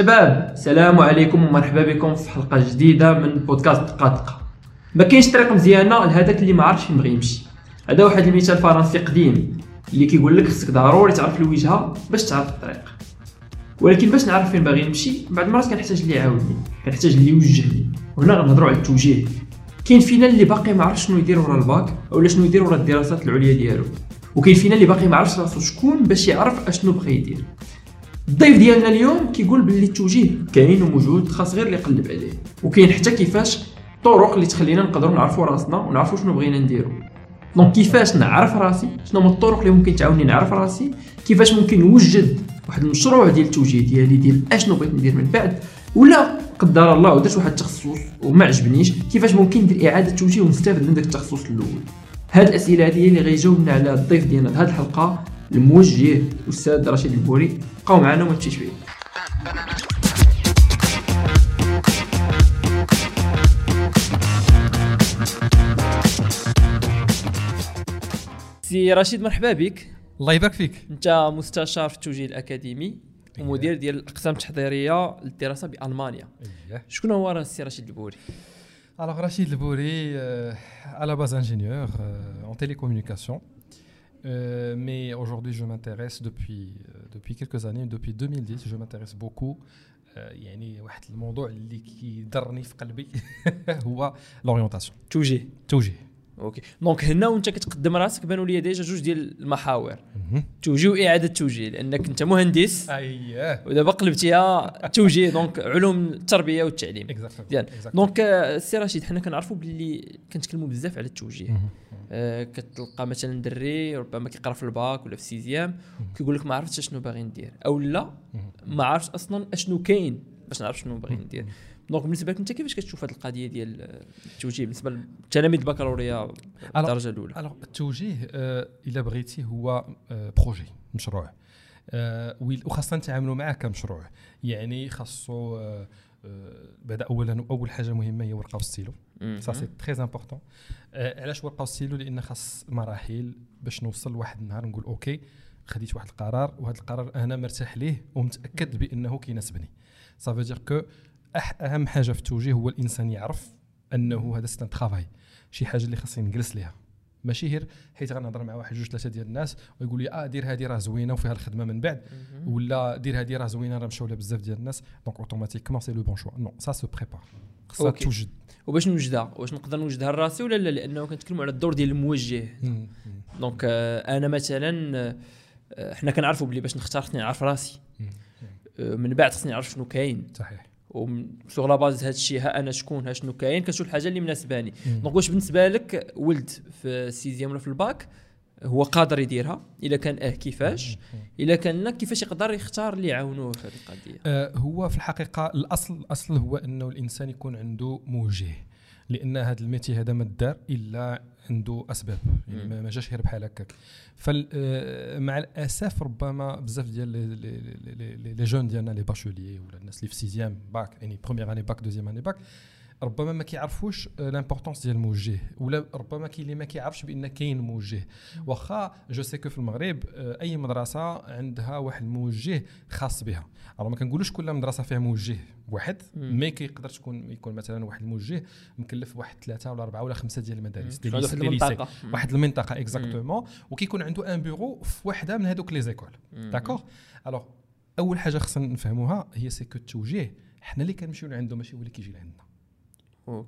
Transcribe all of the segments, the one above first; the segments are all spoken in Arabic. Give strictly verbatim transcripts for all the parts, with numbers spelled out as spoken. شباب السلام عليكم ومرحبا بكم في حلقه جديده من بودكاست دقه دقه. ما كاينش طريق مزيانه لهذاك اللي ما عرفش فين بغى يمشي. هذا واحد المثال فرنسي قديم اللي كيقول لك خصك ضروري تعرف الوجهه باش تعرف الطريق، ولكن باش نعرف فين باغي نمشي بعض المرات كنحتاج اللي يعاودني، كنحتاج اللي يوجهني. وهنا غنهضروا على التوجيه. كاين فينا اللي باقي ما عرفش شنو يدير ورا الباك اولا شنو يدير ورا الدراسات العليا ديالو، وكاين فينا اللي باقي ما عرفش راسو شكون باش يعرف اشنو بغى يدير. الضيف ديالنا اليوم كيقول باللي التوجيه كاين وموجود، خاص غير اللي يقلب عليه، وكاين حتى كيفاش الطرق اللي تخلينا نقدروا نعرفوا راسنا ونعرفوا شنو بغينا نديرو. دونك كيفاش نعرف راسي، شنو هما الطرق اللي ممكن تعاوني نعرف راسي، كيفاش ممكن نوجد واحد المشروع ديال التوجيه ديالي ديال اشنو بغيت ندير من بعد، ولا قدر الله درت واحد التخصص وما عجبنيش كيفاش ممكن ندير اعاده توجيه ونستافد من داك التخصص الاول. هاد الاسئله هذه اللي غيجاوبنا على الضيف ديالنا هاد الحلقه الموجه الاستاذ رشيد البوري. بقاو معنا وما تمشيش بعيد. سي رشيد مرحبا بك. الله يبارك فيك. انت مستشار في التوجيه الاكاديمي ومدير ديال الاقسام التحضيريه للدراسه بالمانيا. شكون هو السي رشيد البوري؟ الوغ رشيد البوري على باز انجينيور ان تيليكومونيكاسيون. Euh, mais aujourd'hui, je m'intéresse depuis euh, depuis quelques années, depuis deux mille dix, je m'intéresse beaucoup. يعني واحد الموضوع اللي كيضرني في قلبي هو لورينتاسيون، توجيه توجيه. اوكي دونك هنا وانت كتقدم راسك بانوا لي ديجا جوج ديال المحاور، توجيه واعاده التوجيه، لانك انت مهندس اييه ودابا قلبتيها توجيه دونك علوم التربيه والتعليم. ديال دونك السي رشيد حنا كنعرفوا باللي كنتكلموا بزاف على التوجيه. أه كتلقى مثلا دري ربما كيقرا في الباك ولا في سيزيام كيقول لك ما عرفتش اشنو باغي ندير او لا ما عرفتش اصلا اشنو كاين باش نعرف شنو باغي ندير. دونك بالنسبه لك انت كيفاش كتشوف هذه القضيه ديال التوجيه بالنسبه للتلاميذ البكالوريا الدرجه الاولى؟ الوغ التوجيه آه الا بغيتي هو آه بروجي، مشروع، آه وخاصه نتعاملوا معاه كمشروع. يعني خاصو آه بدا اولا اول حاجه مهمه هي ورقه وستيلو. سا سي تري امبورطون. علاش ورقه وستيلو؟ لان خاص مراحل باش نوصل لواحد النهار نقول اوكي خديت واحد القرار وهذا القرار انا مرتاح ليه ومتاكد بانه كيناسبني. سا فو دير كو اهم حاجه في التوجيه هو الانسان يعرف انه هذا سيستم ترافاي، شي حاجه اللي خاصني نجلس ليها، ماشي غير حيت غنهضر مع واحد جوج ثلاثه ديال الناس ويقول لي اه دير هذه راه زوينه وفيها الخدمه من بعد، ولا دير هذه راه زوينه راه مشاو لها بزاف ديال الناس. دونك اوتوماتيكمون سي لو بون شوا. نو سا سو بريبار، خاصها توجد. وباش نوجدها واش نقدر نوجدها لراسي ولا لا؟ لانه كنتكلموا على الدور ديال الموجه. دونك آه انا مثلا آه حنا كنعرفوا بلي باش نختار خصني نعرف راسي، آه من بعد خصني نعرف شنو كاين صحيح، وسوغ لا باز هذا الشيء ها انا شكون ها شنو كاين كنشوف الحاجه اللي مناسباني. دونك واش بالنسبه لك ولد في سيزيام ولا في الباك هو قادر يديرها؟ الا كان اه كيفاش؟ الا كان لا كيفاش يقدر يختار اللي يعاونوه في هذه القضيه؟ آه هو في الحقيقه الاصل الاصل هو انه الانسان يكون عنده موجه، لان هذا الميتي هذا ما دار الا عنده اسباب، يعني ما جاش غير بحال هكاك. فمع الاسف ربما بزاف ديال لي جون ديالنا لي باشولي ولا الناس اللي في سيزيام باك، يعني بروميير اني باك دوزيام اني باك، ربما ما كيعرفوش لامبورطونس ديال الموجه، ولا ربما كاين اللي ما كيعرفش بان كاين موجه. واخا جو سي كو في المغرب اي مدرسه عندها واحد الموجه خاص بها، راه ما كنقولوش كل مدرسه فيها موجه واحد، مي كيقدر تكون يكون مثلا واحد الموجه مكلف واحد ثلاثه ولا اربعه ولا خمسه ديال المدارس ديال المنطقه، واحد المنطقه اكزاكتومون، وكيكون عنده ان بيرو في واحده من هذوك لي زيكول. داكور. الوغ اول حاجه خصنا نفهموها هي سي كو التوجيه حنا اللي كنمشيو لعندو ماشي هو اللي كيجي لعندنا.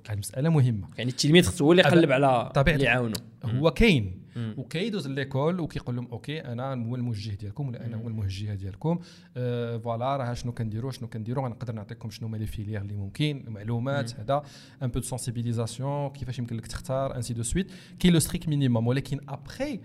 هذه مساله مهمه. يعني التلميذ خصو هو اللي يقلب على اللي يعاونو، هو كاين وكيدوز ليكول وكيقول لهم اوكي انا هو الموجه ديالكم ولا انا هو الموجهه ديالكم، أه فوالا راه شنو كنديروا شنو كنديروا غنقدر نعطيكم شنو هما لي فيليير اللي ممكن، معلومات، هذا ان بو دو سونسيبيليزاسيون كيفاش يمكن لك تختار انسي دو سويت، كاين لو ستريك مينيموم. ولكن ابخي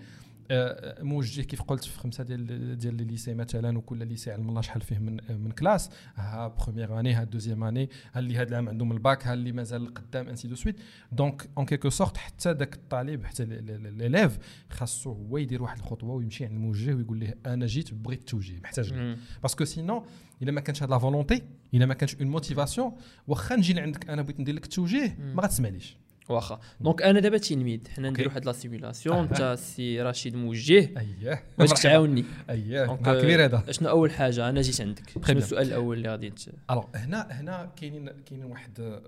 أه موجه كيف قلت في خمسه ديال ديال لي ليسي مثلا، وكل ليسي علم الله شحال فيه من من كلاس، ها بروميير اني ها دوزيام اني ها اللي هاد العام عندهم الباك ها اللي مازال قدام انسي دو سويت. دونك اون كيكو سورت حتى داك الطالب حتى ليليف خاصو هو يدير واحد الخطوه ويمشي عند الموجه ويقول ليه انا جيت بغيت التوجيه محتاج ليه، باسكو سينو الا ما كانش هاد لا فولونتي الا ما كانش اون موتيفاسيون واخا نجي لعندك انا بغيت ندير لك التوجيه ما غتسمعليش. واخا دونك انا دابا تلميذ حنا نديرو واحد لا سيمولاسيون انت سي رشيد موجه اييه باش تعاوني اييه كبير هذا شنو اول حاجه انا جيت عندك شنو السؤال الاول اللي غادي الو هنا هنا كاينين كاينين واحد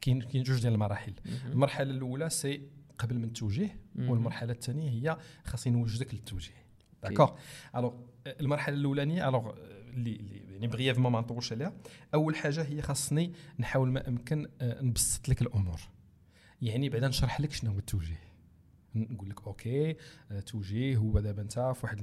كاين كاين جوج ديال المراحل المرحله الاولى سي قبل من التوجيه والمرحله الثانيه هي خاصني نوجدك للتوجيه داكوغ الو المرحله الاولانيه الو اللي يعني بريفمون ما نطولش عليها اول حاجه هي خاصني نحاول ما امكن نبسط لك الامور يعني بعدا نشرح لك شنو هو التوجيه نقول لك اوكي التوجيه هو دابا انت في واحد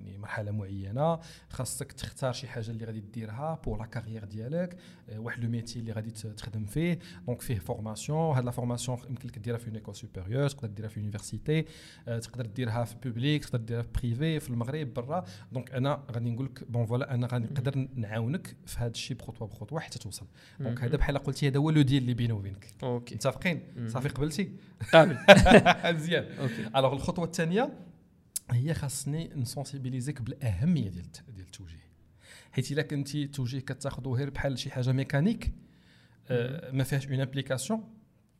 يعني مرحله معينه خاصك تختار شي حاجه اللي غادي ديرها بور لا كارير ديالك واحد لو ميتي اللي غادي تخدم فيه دونك فيه فورماسيون هاد لا فورماسيون يمكن لك ديرها في اون ايكول سوبيريور تقدر ديرها في يونيفرسيتي تقدر ديرها في بوبليك تقدر ديرها في بريفي في المغرب برا دونك انا غادي نقول لك بون فوالا انا غادي نقدر نعاونك في هذا الشيء بخطوه بخطوه حتى توصل دونك هذا بحال قلتي هذا هو لو ديال اللي بيني وبينك متفقين صافي قبلتي قابل مزيان الوغ الخطوه الثانيه هي خاصني نسونسيبيليزيك بالاهميه ديال ديال التوجيه حيت الا كنتي التوجيه كتاخذو غير بحال شي حاجه ميكانيك آه ما فيهاش اون امبليكاسيون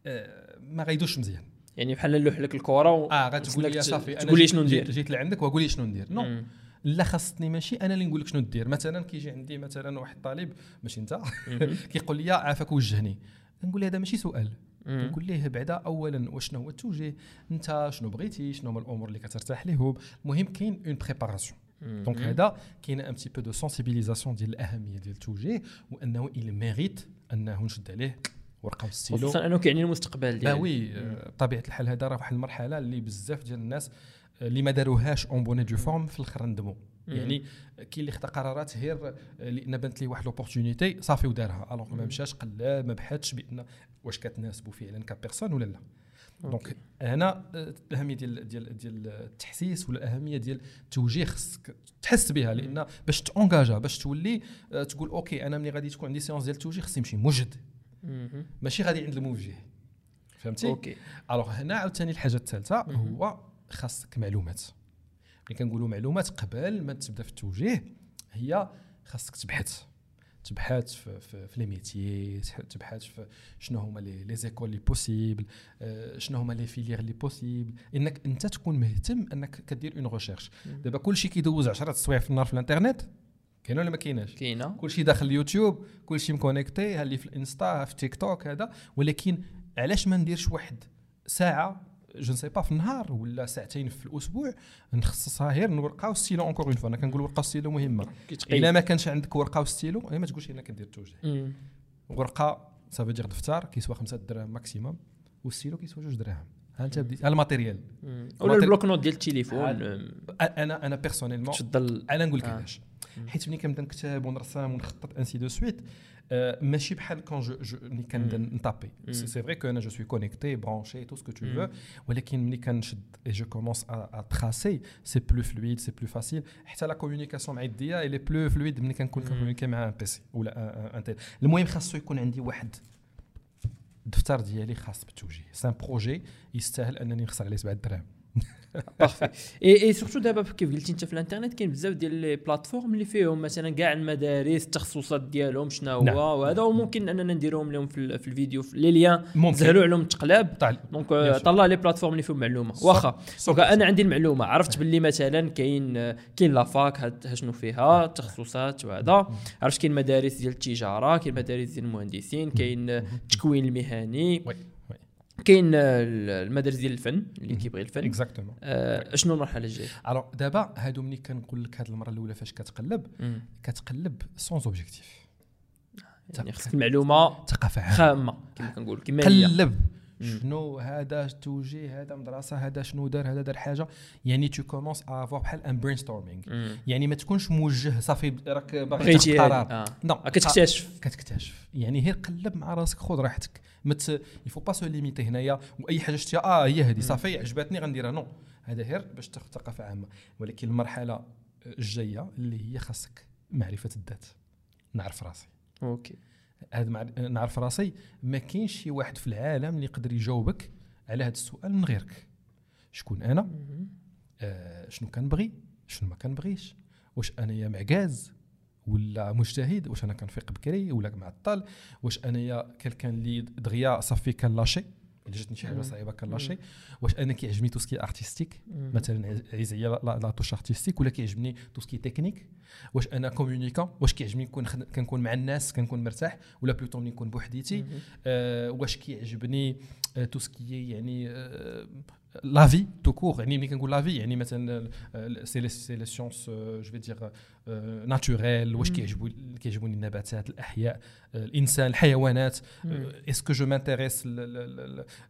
آه ما غايدوش مزيان يعني بحال نلوح لك الكره و اه غتقول لي صافي انا تقولي شنو ندير جيت لعندك وقول لي شنو ندير نو لا خاصني ماشي انا اللي نقول لك شنو دير مثلا كيجي عندي مثلا واحد الطالب ماشي انت كيقول لي عافاك وجهني نقول له هذا ماشي سؤال نقول ليه بعدا اولا واشنو هو التوجيه انت شنو بغيتي شنو هما الامور اللي كترتاح ليهم المهم كاين اون بريباراسيون دونك هذا كاين ان بتي بو دو سونسيبيليزاسيون ديال الاهميه ديال التوجيه وانه إل ميريت انه نشد عليه ورقه وستيلو خصوصا انه كيعني المستقبل ديالو باوي بطبيعه الحال هذا راه واحد المرحله اللي بزاف ديال الناس اللي ما داروهاش اون بوني دو فورم في الاخر ندموا يعني كاين اللي خدا قرارات غير لان بانت ليه واحد لوبورتونيتي صافي ودارها الوغ ما مشاش قلب ما بحثش بان واش كتناسبو فعلا كبيرسون ولا لا دونك هنا الاهميه ديال ديال ديال التحسيس ولا الاهميه ديال التوجيه خصك تحس بها لان باش تونجاجا باش تولي تقول اوكي انا ملي غادي تكون عندي سيونس ديال التوجيه خصني نمشي موجد ماشي غادي عند الموجه فهمتي اوكي الوغ هنا عاوتاني الحاجه الثالثه هو خاصك معلومات ملي كنقولوا معلومات قبل ما تبدا في التوجيه هي خاصك تبحث تبحث في في, في لي ميتيي تبحث في شنو هما لي لي زيكول لي بوسيبل شنو هما لي فيليير لي بوسيبل انك انت تكون مهتم انك كدير اون ريشيرش دابا كلشي كيدوز عشرة السوايع في النهار في الانترنت كاين ولا ما كايناش كاينه كلشي داخل اليوتيوب كلشي مكونيكتي ها اللي في الانستا في تيك توك هذا ولكن علاش ما نديرش واحد ساعه جو نسي با في النهار ولا ساعتين في الاسبوع نخصصها غير الورقه والستيلو اونكور اون فوا انا كنقول ورقه وستيلو مهمه الا ما كانش عندك ورقه وستيلو ما تقولش انا كندير التوجيه ورقه صافي دير دفتر كيسوى خمسة دراهم ماكسيموم والستيلو كيسوى جوج دراهم ها انت بديت الماتيريال ولا البلوك نوت ديال التليفون انا انا بيرسونيلمون انا نقول لك علاش حيت ملي كنبدا نكتب ونرسم ونخطط انسي دو سويت ماشي بحال كون جو ملي كنبدا نطابي سي فري كو انا جو سوي كونيكتي برانشي تو سكو تو فو ولكن ملي كنشد اي جو كومونس ا تراسي سي بلو فلويد سي بلو فاسيل حتى لا كومونيكاسيون مع يديا اي لي بلو فلويد ملي كنكون كومونيكي مع ان بيسي ولا ان تيل المهم خاصو يكون عندي واحد الدفتر ديالي خاص بالتوجيه سان بروجي يستاهل انني نخسر عليه سبعة دراهم بارفي اي اي سورتو دابا كيف قلتي انت في الانترنت كاين بزاف ديال لي بلاتفورم اللي فيهم مثلا كاع المدارس التخصصات ديالهم شنو هو وهذا وممكن اننا نديروهم لهم في, في الفيديو في لي ليان سهلوا عليهم التقلاب دونك طلع لي بلاتفورم اللي فيهم معلومه واخا انا عندي المعلومه عرفت باللي مثلا كاين كاين لافاك شنو فيها التخصصات وهذا عرفت كاين مدارس ديال التجاره كاين مدارس ديال المهندسين كاين التكوين المهني كاين المدارس ديال الفن اللي كيبغي الفن اكزاكتومون آه شنو المرحله الجايه الو دابا هادو ملي كنقول لك هاد المره الاولى فاش كتقلب كتقلب سونز اوبجيكتيف يعني خصك المعلومه ثقافه خامه كما كنقول كما هي قلب شنو هذا توجيه هذا مدرسه هذا شنو دار هذا دار حاجه يعني تو كومونس افوا بحال ان برينستورمينغ يعني ما تكونش موجه صافي راك باغي تاخذ قرار نو كتكتشف كتكتشف يعني غير قلب مع راسك خذ راحتك مت يفو با سو ليميتي هنايا واي حاجه شتي اه هي هذه صافي عجبتني غنديرها نو هذا غير باش تاخذ ثقافه عامه ولكن المرحله الجايه اللي هي خاصك معرفه الذات نعرف راسي اوكي هاد مع... نعرف راسي ما كاينش شي واحد في العالم اللي يقدر يجاوبك على هذا السؤال من غيرك شكون انا آه شنو كنبغي شنو ما كنبغيش واش انايا معكاز ولا مجتهد واش انا كنفيق بكري ولا معطل واش انايا كلكان اللي دغيا صافي كنلاشي جاتني شي حاجه صعيبه كنلاشي واش انا كيعجبني تو سكي ارتستيك مثلا عزيه لا لا توش ارتستيك ولا كيعجبني تو سكي تكنيك واش انا كومونيكون واش كيعجبني نكون كنكون مع الناس كنكون مرتاح ولا بلوتو ملي نكون بوحديتي أه واش كيعجبني تو سكي يعني أه لا في تو كور يعني ملي كنقول لا في يعني مثلا سي سي لي سيونس جو في دير ناتوريل واش كيعجبو كيعجبوني النباتات الاحياء الانسان الحيوانات اسكو جو مانتيريس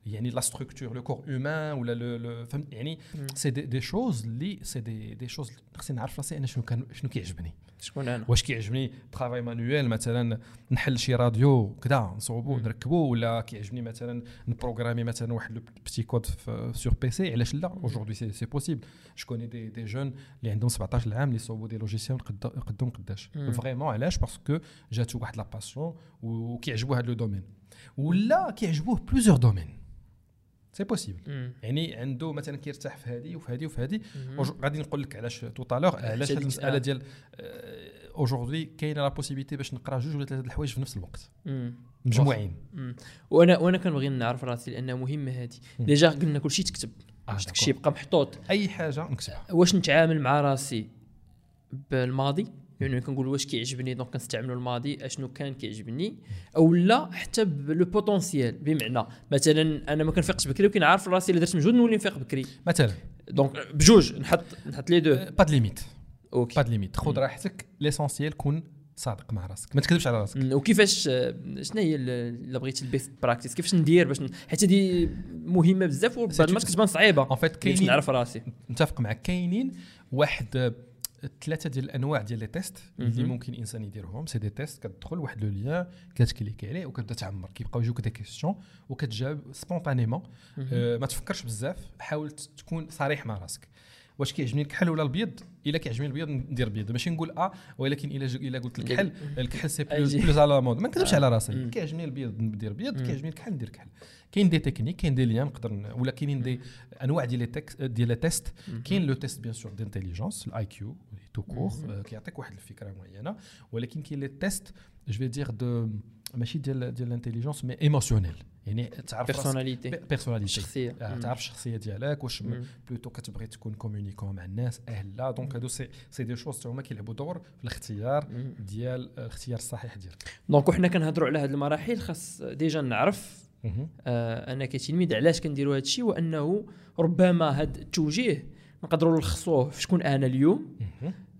يعني لا ستركتور لو كور هومان ولا لو فهمت يعني سي دي شوز لي سي دي دي شوز خصني نعرف راسي انا شنو كان شنو كيعجبني شكون انا واش كيعجبني ترافاي مانويل مثلا نحل شي راديو كذا نصوبو نركبو ولا كيعجبني مثلا نبروغرامي مثلا واحد لو بيتي كود سور بي سي علاش لا اجوردي سي سي بوسيبل شكون دي دي جون اللي عندهم سبعطاش عام اللي صوبوا دي لوجيسيال قدام قداش فريمون علاش باسكو جاتو واحد لا باسيون وكيعجبو هذا لو دومين ولا كيعجبوه بلوزور دومين سي بوسيبل يعني عنده مثلا كيرتاح في هذه وفي هذه وفي هذه غادي نقول لك علاش توطالور علاش هذه المساله ديال اجوردي كاينه لا بوسيبيتي باش نقرا جوج ولا ثلاثه الحوايج في نفس الوقت مجموعين وانا وانا كنبغي نعرف راسي لان مهمه هذه ديجا قلنا كلشي تكتب باش داكشي يبقى محطوط اي حاجه نكتبها واش نتعامل مع راسي بالماضي يعني كنقول واش كيعجبني دونك كنستعملوا الماضي اشنو كان كيعجبني او لا حتى لو بوتونسييل بمعنى مثلا انا ما كنفيقش بكري وكنعرف راسي الا درت مجهود نولي نفيق بكري مثلا دونك بجوج نحط نحط لي دو با د ليميت اوكي با د ليميت خذ راحتك ليسونسييل كون صادق مع راسك ما تكذبش على راسك وكيفاش شنو هي الا بغيتي البيست براكتيس كيفاش ندير باش حيت هذه مهمه بزاف وبعض المرات كتبان صعيبه ان فيت كاينين نعرف راسي نتفق معك كاينين واحد ثلاثه ديال الانواع ديال لي تيست اللي ممكن الانسان يديرهم سي دي تيست كتدخل واحد لو ليان كتكليكي عليه وكتبدا تعمر كيبقاو يجوك دي كيسيون وكتجاوب سبونطانيمون أه ما تفكرش بزاف حاول تكون صريح مع راسك واش كيعجبني الكحل ولا البيض الا كيعجبني البيض ندير بيض ماشي نقول اه ولكن الا الا قلت الكحل الكحل سي بلوز بلوز على مود ما نكذبش على راسي كيعجبني البيض ندير بيض كيعجبني الكحل ندير كحل كاين دي تكنيك كاين دي ليام نقدر ولا كاينين دي انواع ديال التكست ديال التيست كاين لو تيست بيان سور دينتيليجونس الاي كيو تو كور كيعطيك واحد الفكره معينه ولكن كاين لي تيست جو في دير دو ماشي ديال ديال الانتيليجونس مي ايموشنيل يعني تعرف بيرسوناليتي بيرسوناليتي الشخصيه تعرف الشخصيه ديالك واش بلوتو كتبغي تكون كومونيكون مع الناس اهلا دونك هادو سي سي دي شوز هما كيلعبوا دور في الاختيار ديال الاختيار الصحيح ديالك دونك وحنا كنهضروا على هاد المراحل خاص ديجا نعرف آه انا كتلميذ علاش كنديروا هاد الشيء وانه ربما هاد التوجيه نقدروا نلخصوه في شكون انا اليوم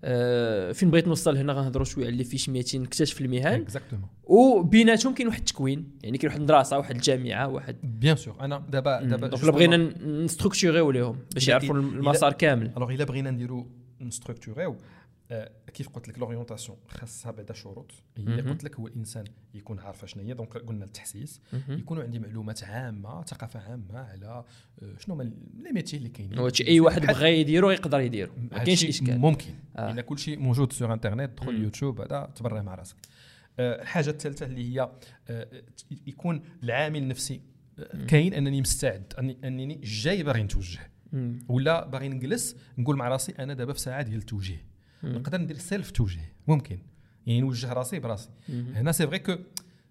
آه فين بغيت نوصل هنا غنهضروا شويه على اللي فيش ميتين نكتشف المهن اكزاكتومون وبيناتهم كاين واحد التكوين يعني كاين واحد المدرسه واحد الجامعه واحد بيان سور انا دابا دابا دونك بغينا نستركتوريو ليهم باش يعرفوا المسار كامل الوغ الا بغينا نديروا نستركتوريو كيف قلت لك لورينتاسيون خاصها بعدا شروط هي قلت لك هو الانسان يكون عارف شنو هي دونك قلنا التحسيس يكونوا عندي معلومات عامه ثقافه عامه على شنو هما لي ميتي اللي كاينين اي واحد بغا يديرو يقدر يدير ما كاينش اشكال ممكن آه. الا كلشي موجود سور انترنيت دخل اليوتيوب هذا تبرع مع راسك آه الحاجه الثالثه اللي هي آه يكون العامل النفسي آه كاين انني مستعد انني جاي باغي نتوجه ولا باغي نجلس نقول مع راسي انا دابا في ساعه ديال التوجيه نقدر ندير سيلف توجيه ممكن يعني نوجه راسي براسي هنا سي فري كو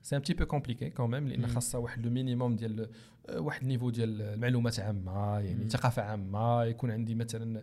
سي ان بتي بو كومبليكي كوميم لان خاصه واحد لو مينيموم ديال واحد النيفو ديال المعلومات عامه يعني ثقافه عامه يكون عندي مثلا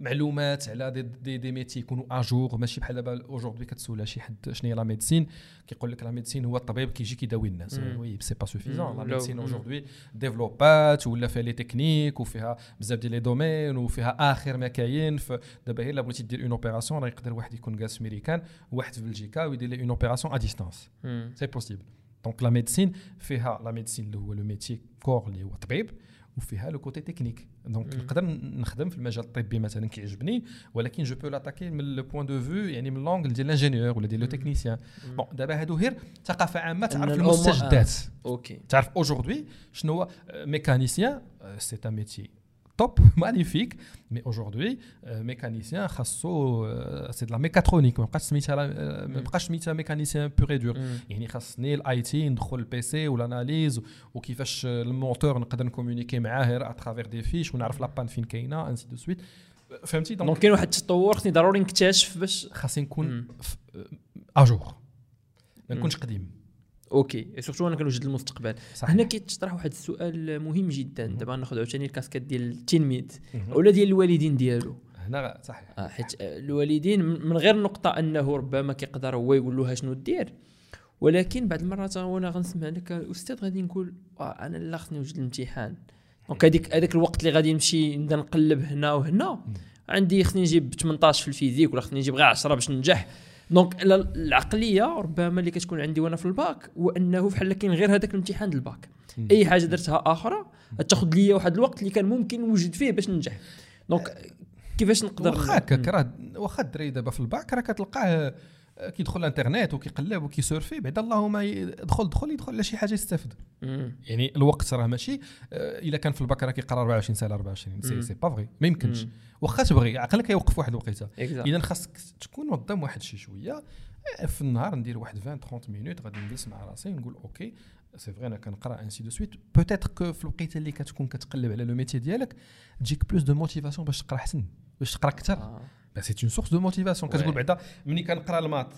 معلومات على دي دي, دي ميتي يكونوا اجور ماشي بحال دابا اوجوردي كتسول على شي حد شنو هي لا ميديسين كيقول لك لا ميديسين هو الطبيب كيجي كيداوي الناس وي سي با سوفيزون لا ميديسين اوجوردي ديفلوبات ولا فيها لي تكنيك وفيها بزاف ديال لي دومين وفيها اخر ما كاين دابا الا بغيتي دير اون اوبيراسيون راه يقدر واحد يكون جالس في امريكان وواحد في بلجيكا ويدير لي اون اوبيراسيون ا ديستانس سي بوسيبل دونك لا ميديسين فيها لا ميديسين اللي هو لو ميتي كور اللي هو الطبيب وفيها لو كوتي تكنيك دونك نقدر نخدم في المجال الطبي مثلا كيعجبني ولكن جو بو لاتاكي من لو بوين دو فيو يعني من لونغ ديال الانجينيور ولا ديال لو تكنيسيان بون دابا هادو غير ثقافه عامه تعرف المستجدات اوكي تعرف اوجوردي شنو هو ميكانيسيان سي تا ميتي توب مانيفيك مي اوجوردي ميكانيسيان خاصو سي دو لا ميكاترونيك مابقاش سميتها مابقاش سميتها ميكانيسيان بور دور يعني خاصني الاي تي ندخل البي سي والاناليز وكيفاش الموتور نقدر نكومونيكي معاه غير اترافير دي فيش ونعرف لابان فين كاينه انسي دو سويت فهمتي دونك كاين واحد التطور خصني ضروري نكتشف باش خاصني نكون اجور ما نكونش قديم اوكي سورتو انا كنوجد المستقبل. هنا كيتطرح واحد السؤال مهم جدا. دابا ناخذ عاوتاني الكاسكات ديال التلميذ ولا ديال الوالدين ديالو. هنا صحيح آه حيت الوالدين من غير نقطه انه ربما كيقدر هو يقول لها شنو دير، ولكن بعد المرات وانا غنسمع لك الاستاذ غادي نقول انا لا خصني نوجد الامتحان، دونك هذيك هذاك الوقت اللي غادي نمشي نبدا نقلب هنا وهنا، عندي خصني نجيب ثمنطاش في الفيزيك ولا خصني نجيب غير عشرة باش ننجح. دونك العقليه ربما اللي كتكون عندي وانا في الباك وانه بحال كاين غير هذاك الامتحان ديال الباك، اي حاجه درتها اخرى تاخذ لي واحد الوقت اللي كان ممكن نوجد فيه باش ننجح. دونك كيفاش نقدر واخا راه واخا الدري دابا في الباك راه كتلقاه كيدخل الانترنت وكيقلب وكيسورفي، بعد اللهم يدخل دخل يدخل لشي حاجه يستافد. يعني الوقت راه ماشي الا كان في الباك راه كيقرا أربعة وعشرين ساعه أربعة وعشرين سي سي با فري، ما يمكنش واخا تبغي عقلك يوقف واحد الوقيته. اذا خاصك تكون منظم واحد شي شويه في النهار، ندير واحد عشرين ثلاثين مينوت غادي نجلس مع راسي نقول اوكي سي فري انا كنقرا انسي دو سويت. بوتيتر كو في الوقيته اللي كتكون كتقلب على لو ميتي ديالك تجيك بلوس دو موتيفاسيون باش تقرا احسن، باش تقرا اكثر. لا سي اون سورس دو موتيفاسيون. كتقول بعدا ملي كنقرا الماط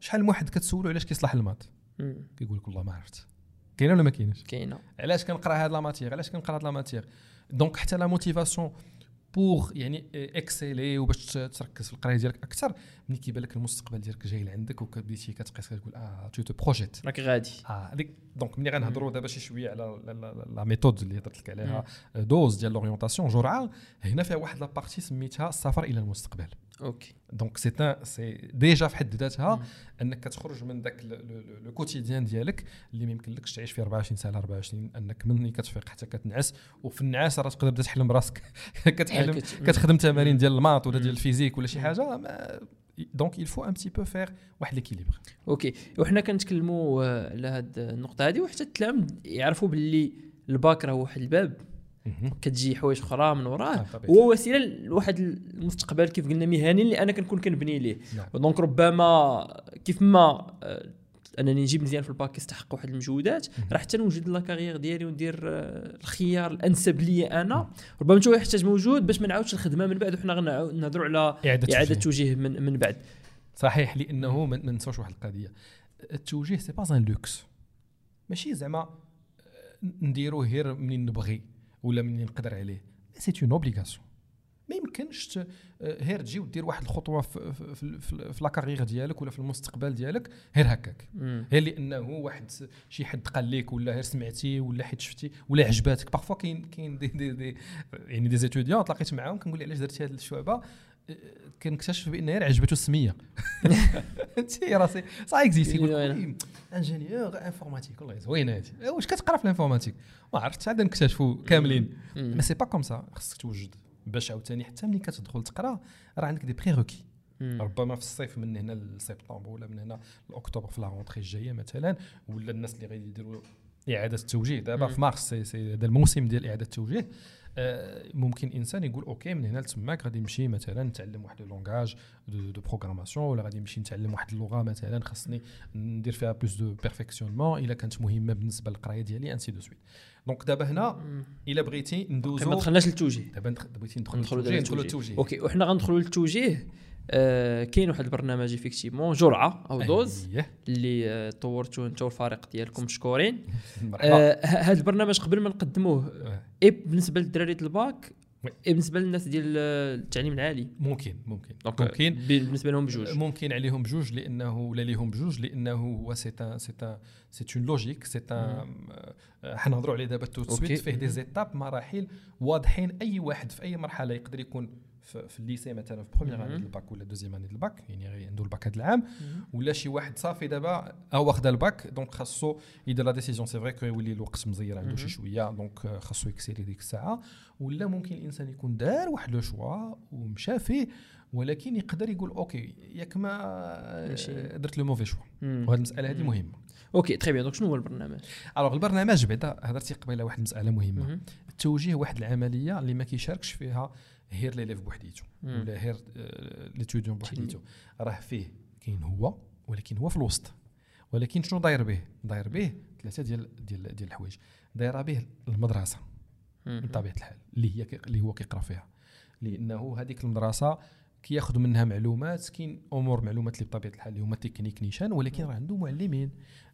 شحال من واحد كتسولو علاش كيصلح الماط، كيقول لك والله ما عرفت. كاينه ولا ما كايناش؟ كاينه. علاش كنقرا هاد لا ماتيير، علاش كنقرا هاد لا ماتيير. دونك حتى لا موتيفاسيون بوغ يعني اكسيلي وباش تركز في القرايه ديالك اكثر. ملي كيبان لك المستقبل ديالك جاي لعندك وكبديتي كتقيس كتقول اه تو تو بروجيت راك غادي اه هذيك. دونك ملي غنهضروا دابا شي شويه على لا ميثود اللي هضرت لك عليها دوز ديال لورينتاسيون جرعه، هنا فيها واحد لا بارتي سميتها السفر الى المستقبل. اوكي دونك سي ان سي ديجا في حد ذاتها انك كتخرج من داك لو كوتيديان ديالك اللي ما يمكنلكش تعيش فيه أربعة وعشرين ساعه على أربعة وعشرين، انك مني كتفيق حتى كتنعس، وفي النعاس راه تقدر تحلم براسك كتحلم كتخدم تمارين ديال الماط ولا ديال الفيزيك ولا شي حاجه. دونك الفو ان بتي بو فير واحد ليكيليبر. اوكي وحنا كنتكلموا على هذه النقطه هذه وحتى التلاميذ يعرفوا باللي الباك راه واحد الباب كتجي حوايج اخرى من وراه، هو وسيله لواحد المستقبل كيف قلنا مهني اللي انا كنكون كنبني ليه. دونك ربما كيف ما انني نجيب مزيان في الباك يستحق واحد المجهودات، راه حتى نوجد لا كارير ديالي وندير الخيار الانسب ليا انا. ربما هو يحتاج موجود باش ما نعاودش الخدمه من بعد، وحنا غنهضروا على اعاده توجيه من, من بعد. صحيح، لانه ما ننساوش واحد القضيه، التوجيه سي با ان لوكس، ماشي زعما نديروه غير منين نبغي ولا منين نقدر عليه. سي اون اوبليغاسيون، ما يمكنش غير تجي ودير واحد الخطوه في في في لا كارير ديالك ولا في المستقبل ديالك غير هكاك، غير لانه واحد شي حد قال لك ولا غير سمعتي ولا حيت شفتي ولا عجباتك. بارفو كاين كاين دي دي, دي يعني دي زيتوديون تلاقيت معاهم كنقول لي علاش درتي هذه الشعبه، كنكتشف بان غير عجبته السميه. انتي راسي صا اكزيست يقول انجينيور انفورماتيك، والله زوينه هذه، واش كتقرا في الانفورماتيك؟ ما عرفتش، عاد نكتشفوا كاملين. ما سي با كوم سا، خصك توجد باش عاوتاني حتى ملي كتدخل تقرا راه عندك دي بريروكي. ربما في الصيف من هنا لسبتمبر ولا من هنا لاكتوبر في لا رونتري الجايه مثلا، ولا الناس اللي غادي يديروا اعاده التوجيه دابا في مارس، هذا الموسم ديال اعاده التوجيه. ممكن انسان يقول اوكي من هنا لتماك غادي نمشي مثلا نتعلم واحد لونغاج دو دو بروغراماسيون، ولا غادي نمشي نتعلم واحد اللغه مثلا خاصني ندير فيها بلوس دو بيرفيكسيونمون الا كانت مهمه بالنسبه للقرايه ديالي انسي دو سويت. دونك دابا هنا الا بغيتي ندوزو ما دخلناش للتوجيه، دابا بغيتي ندخل ندخلوا للتوجيه. اوكي وحنا غندخلوا للتوجيه. آه كاين واحد البرنامج افيكتيفمون جرعه او دوز اللي طورتوه انت والفريق ديالكم، مشكورين. آه هذا البرنامج قبل ما نقدموه اي بالنسبه للدراري ديال الباك اي بالنسبه للناس ديال التعليم العالي ممكن ممكن ممكن بالنسبه لهم بجوج، ممكن عليهم بجوج لانه ولا ليهم بجوج لانه هو سي ان سي ان سي اون لوجيك سي ان حنهضروا عليه دابا تو سويت فيه دي زيتاب مراحل واضحين. اي واحد في اي مرحله يقدر يكون في الليسي مثلا في بروميير اني ديال الباك ولا دوزيام اني ديال الباك، يعني عنده الباك هذا العام، ولا شي واحد صافي دابا ها واخد الباك دونك خاصو يدير لا ديسيجن. سي فري كو يولي الوقت مزير عنده شي شويه، دونك خاصو يكسيري ديك الساعه. ولا ممكن الانسان يكون دار واحد لو شوا ومشى فيه، ولكن يقدر يقول اوكي ياك ما درت لو موفي شوا. وهذه المساله هذه مهمه. اوكي تري بيان. دونك شنو هو البرنامج؟ الوغ البرنامج بعدا هضرتي قبيله واحد المساله مهمه، التوجيه واحد العمليه اللي ما كيشاركش فيها غير ليليف بوحديته ولا غير ليتوديون بوحديته. راه فيه كاين هو، ولكن هو في الوسط. ولكن شنو داير به؟ داير به ثلاثه ديال ديال ديال الحوايج. دايره به المدرسه بطبيعه الحال اللي هي اللي هو كيقرا فيها، لانه هذيك المدرسه كياخذوا منها معلومات. كاين امور معلومات اللي بطبيعه الحال اللي هما تكنيك نيشان، ولكن راه عنده معلمين،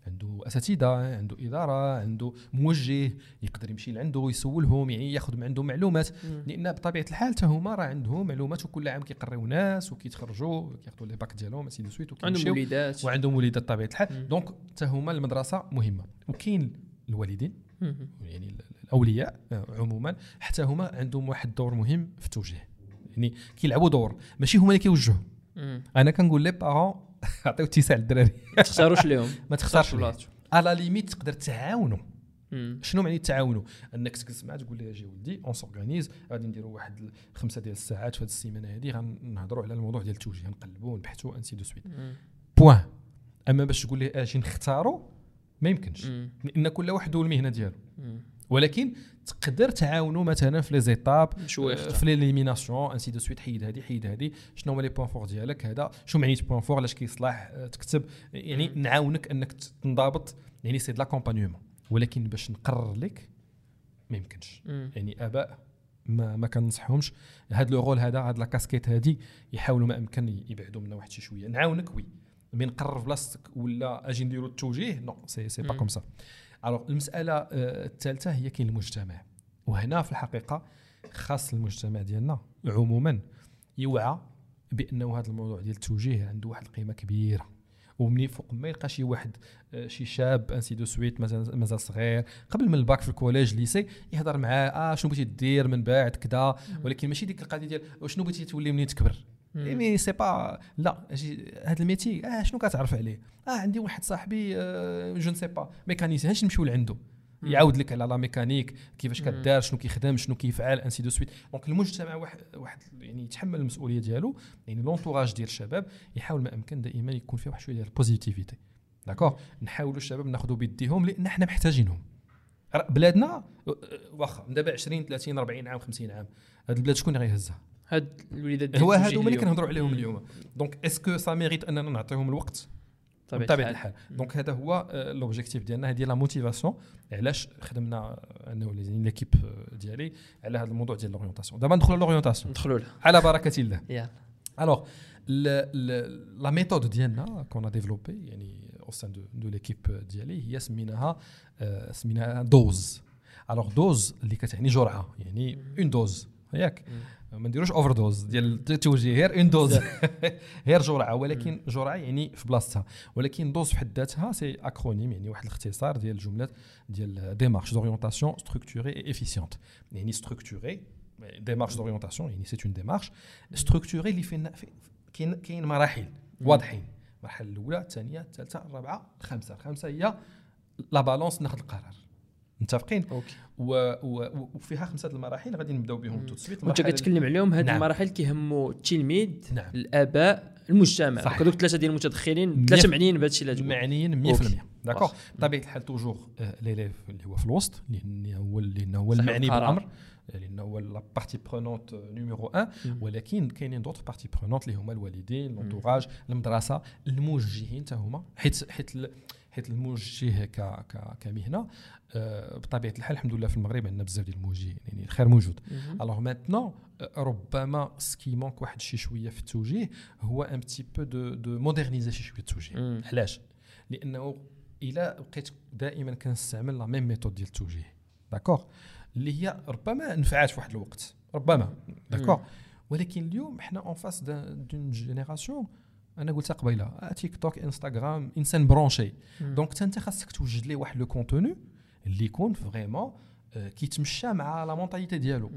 عنده اساتذه، عنده اداره، عنده موجه يقدر يمشي لعنده يسولهم، يعني ياخذ من عندهم معلومات. لان بطبيعه الحال حتى هما راه عندهم معلومات، وكل عام كيقريو ناس وكيتخرجوا كياخذوا لي باك ديالهم سي دو سويت وكيمشيو عندهم وليدات وعندهم وليدات بطبيعه الحال. دونك حتى هما المدرسه مهمه، وكاين الوالدين يعني الاولياء عموما حتى هما عندهم واحد الدور مهم في التوجيه، يعني كيلعبوا دور، ماشي هما اللي كيوجهوا. انا كنقول لي بارون عطيو اتساع للدراري، ما تختاروش لهم، ما تختارش بلاصتهم، على ليميت تقدر تعاونوا. شنو معني تعاونوا؟ انك تجلس معاه تقول له اجي ولدي اون سورغانيز، غادي نديروا واحد خمسه ديال الساعات في هذه السيمانه هذه غنهضروا على الموضوع ديال التوجيه، نقلبوا نبحثوا انسي دو سويت بوين. اما باش تقول له اجي نختاروا ما يمكنش، لان كل واحد والمهنه ديالو. ولكن تقدر تعاونوا مثلا في لي زيتاب، في ليليميناسيون انسي دو سويت، حيد هذه حيد هذه، شنو هما لي بوين فور ديالك، هذا شنو معنيت بوين فور، علاش كيصلاح تكتب، يعني نعاونك انك تنضبط، يعني سي د لاكومبانيومون. ولكن باش نقرر لك ما يمكنش. يعني اباء ما ما كنصحهمش هذا لو رول، هذا هاد لا كاسكيت هذه، يحاولوا ما امكن يبعدوا منها واحد شي شويه. نعاونك وي، مين نقرر بلاصتك ولا اجي نديروا التوجيه، نو سي سي با كوم سا. الو المساله الثالثه هي كاين المجتمع، وهنا في الحقيقه خاص المجتمع ديالنا عموما يوعى بانه هذا الموضوع ديال التوجيه عنده واحد القيمه كبيره. ومني فوق ما يلقى شي واحد شي شاب انسي دو سويت مازال مازال صغير قبل من الباك في الكوليج ليسي، يهضر معاه اه شنو بغيتي دير من بعد كذا، ولكن ماشي ديك القضيه ديال شنو بغيتي تولي منين تكبر. مي سي با لا هذا الميتي اه شنو كتعرف عليه، اه عندي واحد صاحبي آه جو نسي با ميكانيسي، هاش نمشيو لعنده يعاود لك على لا ميكانيك كيفاش كدار، شنو كيخدم شنو كيفعل انسي دو سويت. دونك المجتمع واحد واحد يعني يتحمل المسؤوليه ديالو، يعني لونطوراج ديال الشباب يحاول ما امكن دائما يكون فيه واحد شويه ديال البوزيتيفيتي. داكوغ نحاولوا الشباب ناخذوا بيديهم لان حنا محتاجينهم. بلادنا واخا دابا عشرين ثلاثين أربعين عام خمسين عام، هاد البلاد شكون اللي غيهزها؟ هاد الوليدات هو هادو اللي كنهضروا عليهم اليوم. دونك اسكو سا ميريت اننا نعطيهم الوقت بطبيعه الحال. دونك هذا هو لوبجيكتيف ديالنا، هذه لا موتيفاسيون علاش خدمنا انا وليدين ليكيب ديالي على هذا الموضوع ديال لورينتاسيون. دابا ندخلوا لورينتاسيون، ندخلوا لها على بركه الله. يلا الوغ لا ميثود ديالنا كون ديفلوبي يعني او سان دو دو ليكيب ديالي، هي سميناها سميناها دوز. الوغ دوز اللي كتعني جرعه، يعني اون دوز ياك، ما نديروش اوفر دوز ديال التوجيه، غير اون دوز غير جرعه، ولكن جرعه يعني في بلاصتها. ولكن دوز في حد ذاتها سي اكرونيم، يعني واحد الاختصار ديال الجملات ديال ديمارش دوريونتاسيون ستركتوري اي افيسيونت. يعني ستركتوري ديمارش دوريونتاسيون يعني سي اون ديمارش ستركتوري اللي فين كاين كاين مراحل واضحين، المرحله الاولى الثانيه الثالثه الرابعه الخامسه. الخامسه هي لا بالونس، ناخذ القرار، متفقين؟ و... و... وفيها خمسه المراحل غادي نبداو بهم تسبيت. وانت كتكلم عليهم هاد نعم. المراحل كيهموا التلميذ، نعم. الاباء، المجتمع. هذوك ثلاثه ديال المتدخلين، ثلاثه معنيين بهذا الشيء اللي تقول، معنيين مية بالمية داكوغ. بطبيعه الحال توجور ليليف اللي هو في الوسط، لان هو اللي هو المعني بالامر، لان هو لا بارتي برونونت نيميرو واحد. ولكن كاينين دوطر بارتي برونونت اللي هما الوالدين، لونتوراج، المدرسه، الموجهين حتى هما، حيت حيت حيت الموجه ك كمهنه أه بطبيعه الحال الحمد لله في المغرب عندنا بزاف ديال الموجهين، يعني الخير موجود. الوغ مانتنون ربما سكي مانك واحد شي شويه في التوجيه هو ان بتي بو دو دو مودرنيزي شي شويه التوجيه. علاش؟ لانه الا بقيت دائما كنستعمل لا ميم ميثود ديال التوجيه داكوغ، اللي هي ربما نفعات في واحد الوقت ربما داكوغ، ولكن اليوم حنا اون فاس دون جينيراسيون. انا قلت قبيله تيك توك انستغرام، انسان برونشي. دونك انت خاصك توجد ليه واحد لو كونتوني اللي يكون فريمون كيتمشى مع لا مونطاليتي ديالو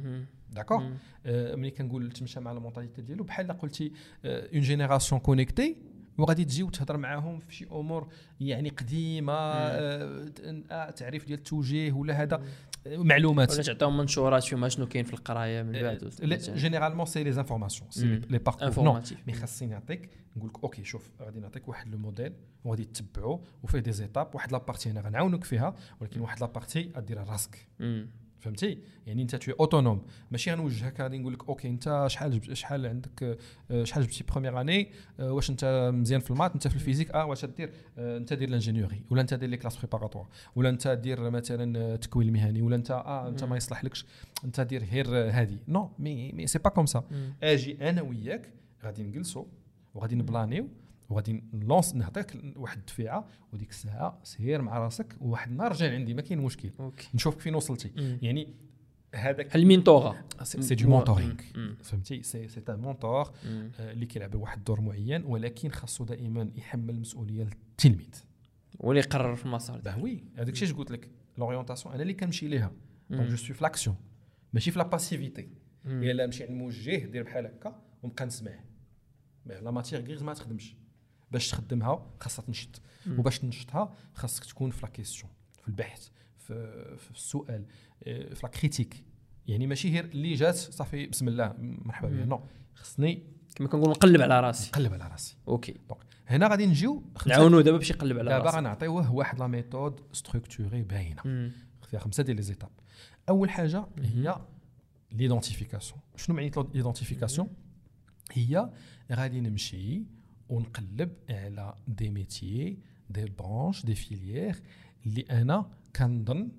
داكوغ. ملي كنقول تمشى مع لا مونطاليتي ديالو، بحال قلتي اون جينيراسيون كونيكتي، وغادي تجي وتهضر معاهم في شي امور يعني قديمه، التعريف ديال التوجيه ولا هذا معلومات، ولا تعطيهم منشورات فيهم شنو كاين في القرايه من بعد. جينيرالمون سي لي انفورماسيون، سي لي باركور نو، مي خاصني نعطيك نقول لك اوكي شوف غادي نعطيك واحد لو موديل وغادي تتبعو وفيه دي زيتاب، واحد لابارتي انا غنعاونك فيها، ولكن واحد لابارتي غديرها راسك. فهمتي؟ يعني انت تي اوتونوم، ماشي غنوجهك غادي نقول لك اوكي انت شحال شحال عندك، شحال جبتي بروميير اني، واش انت مزيان في المات، انت في الفيزيك، اه واش غدير انت دير لانجينيوري، ولا انت دير لي كلاس بريباراتوار، ولا انت دير مثلا التكوين المهني، ولا انت اه انت ما يصلح لكش انت دير غير هذه. نو مي مي سي با كوم سا. اجي انا وياك غادي نجلسوا وغادي نبلانيو وغادي نلونس نعطيك واحد الدفيعه وديك الساعه سير مع راسك وواحد النهار رجع عندي ما كاين مشكل نشوفك فين وصلتي. مم. يعني هذاك المينتور سي دو مونتورينغ فهمتي سي سي تان مونتور اللي كيلعب واحد الدور معين ولكن خاصو دائما يحمل المسؤوليه للتلميذ واللي يقرر في المسار. باه وي هذاك الشيء قلت لك لورينتاسيون انا اللي كنمشي ليها دونك جو سوي في لاكسيون ماشي في لا باسيفيتي. الا نمشي عند الموجه دير بحال هكا ونبقى نسمع لا ماتير غير ما تخدمش باش تخدمها خاصها تنشط وباش تنشطها خاصك تكون في لا كيسيون في البحث في السؤال في لا كريتيك يعني ماشي غير اللي جات صافي بسم الله مرحبا بها نو خصني كما كنقول نقلب على راسي نقلب على راسي اوكي دونك هنا غادي نجيو نعاونو دابا باش يقلب على راسي دابا غنعطيوه واحد لا ميثود ستركتوري باينه فيها خمسه ديال لي زيتاب. اول حاجه هي ليدونتيفيكاسيون. شنو معنى ليدونتيفيكاسيون؟ هي غادي نمشي ونقلب على دي ميتيي دي برانش دي فيليير اللي انا كنظن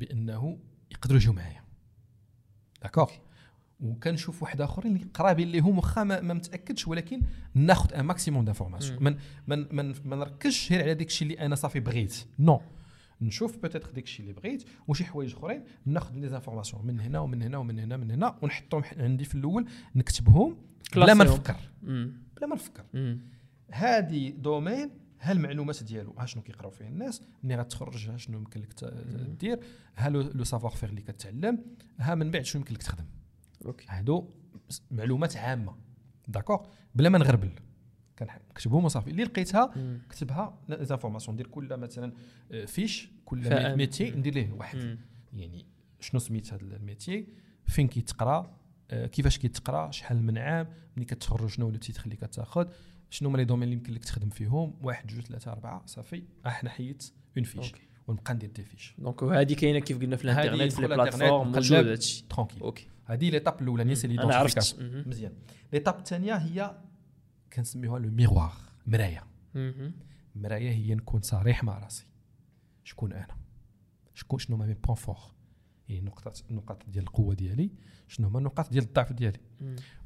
بانه يقدروا يجوا معايا داكوغ وكنشوف واحد اخرين اللي قرابين ليهم واخا ما متاكدش ولكن ناخذ ان ماكسيموم دافورماسيون من من من ما نركزش غير على داكشي اللي انا صافي بغيت نو نشوف بوتيتر داكشي اللي بغيت وشي حوايج اخرين ناخذ لي زانفورماسيون من هنا ومن هنا ومن هنا من هنا ونحطهم عندي في الاول نكتبهم بلا ما نفكر بلا ما نفكر هذه دومين هل المعلومات ديالو ها شنو كيقراو فيه الناس ملي غتخرج ها شنو يمكن لك دير ها لو سافوار فير اللي كتعلم ها من بعد شنو يمكن لك تخدم اوكي هادو معلومات عامه داكوغ بلا ما نغربل كنكتبهم وصافي اللي لقيتها كتبها زانفورماسيون ندير كل مثلا فيش كل ميتي ندير ليه واحد مم. يعني شنو سميت هذا الميتي فين كيتقرا كيفاش كيتقرا شحال من عام ملي كتخرج شنو لو تيتر اللي كتاخذ شنو هما لي دومين اللي يمكن لك تخدم فيهم واحد جوج ثلاثه اربعه صافي احنا حيت اون فيش ونبقى ندير دي فيش دونك هذه كاينه كيف قلنا في الانترنت في لي بلاتفورم موجود هادشي ترانكيل اوكي هذه ليتاب الاولانيه سي لي دونتيفيكاسيون مزيان. ليتاب الثانيه هي كنسميوها لو ميغوار مرايه. مرايه هي نكون صريح مع راسي شكون انا شكون شنو هما مي بوين فور يعني نقطه النقاط ديال القوه ديالي شنو هما النقاط ديال الضعف ديالي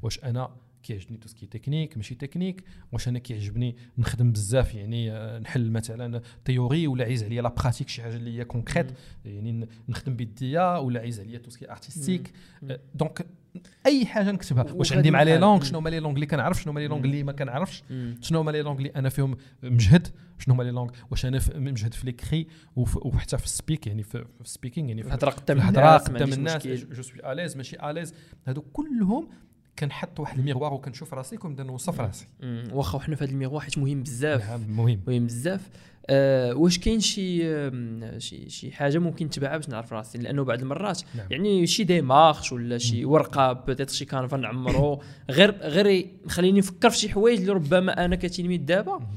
واش انا كيعجبني تو سكي تكنيك ماشي تكنيك واش انا كيعجبني نخدم بزاف يعني نحل مثلا تيوري ولا عايز عليا لا براتيك شي حاجه اللي هي كونكريت يعني نخدم بيديا ولا عايز عليا تو سكي ارتستيك دونك اي حاجه نكتبها واش عندي مع لي لونغ شنو هما لي لونغ اللي كنعرف شنو هما لي لونغ اللي ما كنعرفش شنو هما لي لونغ اللي انا فيهم مجهد شنو هما لي لونغ واش انا مجهد في ليكري وحتى في السبيك يعني في السبيكينغ يعني في الهضره قدام الناس قدام الناس جو سوي اليز ماشي اليز هادو كلهم كنحط واحد الميغوار وكنشوف راسي كنبدا نوصف راسي واخا وحنا في هذا الميغوار حيت مهم بزاف مهم مهم بزاف أه واش كاين شي شي شي حاجه ممكن نتبعها باش نعرف راسي لانه بعض المرات نعم. يعني شي دي مارش ولا شي ورقه بيتيت شي كانفا نعمرو غير غير خليني نفكر في شي حوايج اللي ربما انا كتلميذ دابا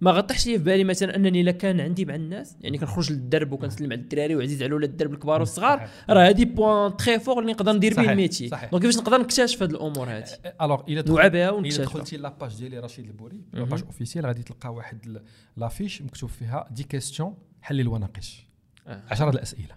ما غطحش لي في بالي مثلا انني الا كان عندي مع الناس يعني كنخرج للدرب وكنسلم على الدراري وعزيز على ولاد الدرب الكبار والصغار راه هذه بوان تري فور اللي نقدر ندير به الميتي دونك كيفاش نقدر نكتشف هذه الامور هذه الوغ الا نلعبها ونكتشفها الا دخلتي لاباج ديالي رشيد البوري لاباج اوفيسيال غادي تلقى واحد لافيش مكتوب فيها دي كيستيون حلل وناقش عشرة الاسئله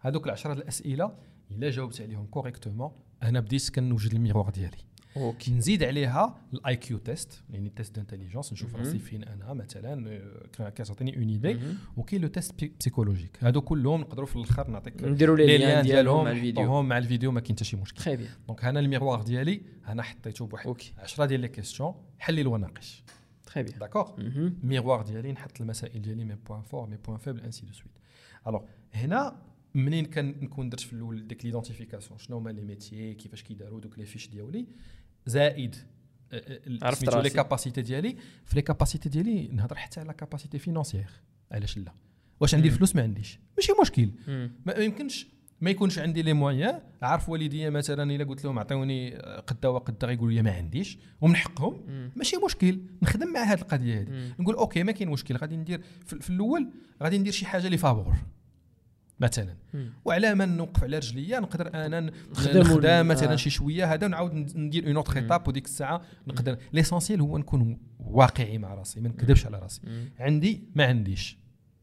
هذوك العشرة الاسئله الا جاوبت عليهم كوريكتومون انا بديت كنوجد الميغوار ديالي اوكي نزيد عليها الاي كيو تيست يعني تيست دانتيليجونس نشوف راسي فين انا مثلا كتعطيني اون ايدي وكاين لو تيست بسيكولوجيك هادو كلهم نقدروا في الاخر نعطيك نديروا لي ليان ديالهم مع الفيديو مع الفيديو ما كاين حتى شي مشكل دونك انا الميغوار ديالي انا حطيته بواحد عشرة ديال لي كيسيون حلل وناقش تري بيان داكور الميغوار ديالي نحط المسائل ديالي مي بوين فور مي بوين فيبل انسي دو سويت الوغ هنا منين كنكون درت في الاول ديك ليدونتيفيكاسيون شنو هما لي ميتيي كيفاش كيداروا دوك لي فيش ديالي زائد سميتو لي كاباسيتي ديالي في لي كاباسيتي ديالي نهضر حتى على كاباسيتي فينانسيير علاش لا واش عندي الفلوس ما عنديش ماشي مشكل ما يمكنش ما يكونش عندي لي مويان عارف والديا مثلا الا قلت لهم عطيوني قدا وقدا غيقولوا لي ما عنديش ومن حقهم ماشي مشكل نخدم مع هذه القضيه هذه نقول اوكي ما كاين مشكل غادي ندير في, في الاول غادي ندير شي حاجه لي فابور مثلا وعلى ما نوقف على رجليا نقدر انا نخدم مثلا شي شويه هذا ونعاود ندير اون اوتر ايتاب وديك الساعه نقدر ليسونسييل هو نكون واقعي مع راسي ما نكذبش على راسي عندي ما عنديش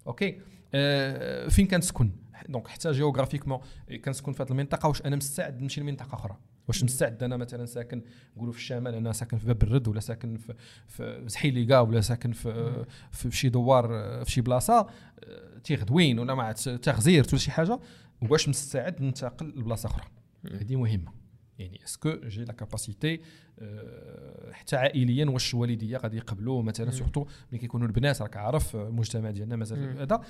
اوكي أه فين كنسكن دونك حتى جيوغرافيكمون كنسكن في هذه المنطقه واش انا مستعد نمشي لمنطقه اخرى واش مستعد انا مثلا ساكن نقولوا في الشمال، انا ساكن في باب الرد ولا ساكن في في زحيليكا ولا ساكن في في شي دوار في شي بلاصه تيغدوين ولا مع تغزير ولا شي حاجه، واش مستعد ننتقل لبلاصه اخرى؟ هذه مهمه. يعني اسكو جي لا كاباسيتي حتى عائليا، واش الوالديه غادي يقبلوا مثلا، سورتو ملي كيكونوا البنات، راك عارف المجتمع ديالنا مازال هذا،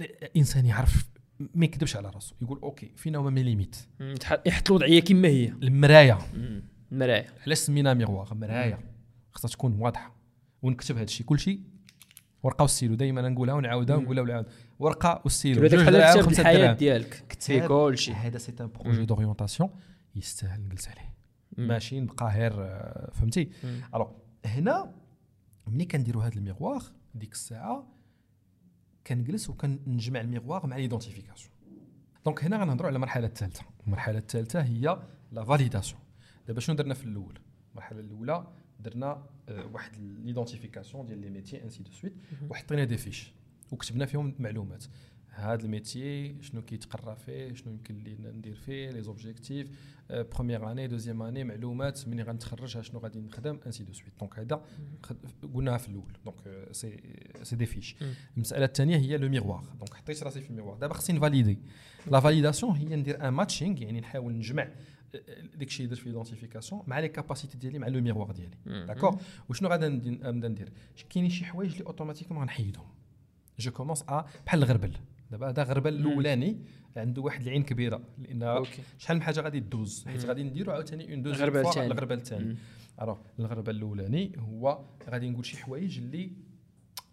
الانسان يعرف ما يكذبش على راسو، يقول اوكي فينا هما مي ليميت، يحط الوضعيه كما هي. المرايه، المرايه علاش سمينا ميغوار؟ مرايه خصها تكون واضحه. ونكتب هذا الشيء كلشي، ورقه والسيلو، دائما نقولها ونعاودها ونقولها ونعاود، ورقه والسيلو جوج دراهم خمسة دراهم، الحياه ديالك كتفي كلشي. هذا سي ان بروجي دوريونطاسيون يستاهل نجلس عليه، ماشي نبقى غير فهمتي. الوغ هنا ملي كنديروا هذا الميغوار ديك الساعه كنجلس وكنجمع الميغوار مع ليدونتيفيكاسيون. دونك هنا غنهضروا على المرحله الثالثه. المرحله الثالثه هي لا فاليداسيون. دابا شنو درنا في الاول؟ المرحله الاولى درنا واحد ليدونتيفيكاسيون ديال لي ميتي انسي دو سويت، وحطينا دي فيش وكتبنا فيهم معلومات. هاد الميتي شنو كيتقرا فيه، شنو يمكن لي ندير فيه، لي زوبجيكتيف بروميير اني دوزيام اني، معلومات مني غنتخرج شنو غادي نخدم انسي دو سويت. دونك هذا قلناها في الاول. دونك سي سي دي فيش. المساله الثانيه هي لو ميغوار. دونك حطيت راسي في الميغوار، دابا خصني نفاليدي. لا فاليداسيون هي ندير ان ماتشينغ، يعني نحاول نجمع داكشي اللي درت في ليدونتيفيكاسيون مع لي كاباسيتي ديالي مع لو ميغوار ديالي. داكور، وشنو غادي نبدا ندير؟ كاينين شي حوايج اللي اوتوماتيكمون غنحيدهم. جو كومونس ا بحال الغربل. دابا هذا غربل الاولاني عنده واحد العين كبيره، لان شحال من حاجه غادي تدوز، حيت غادي نديرو عاوتاني اون دوز فوا الغربل الثاني. الوغ الغربل الاولاني هو غادي نقول شي حوايج اللي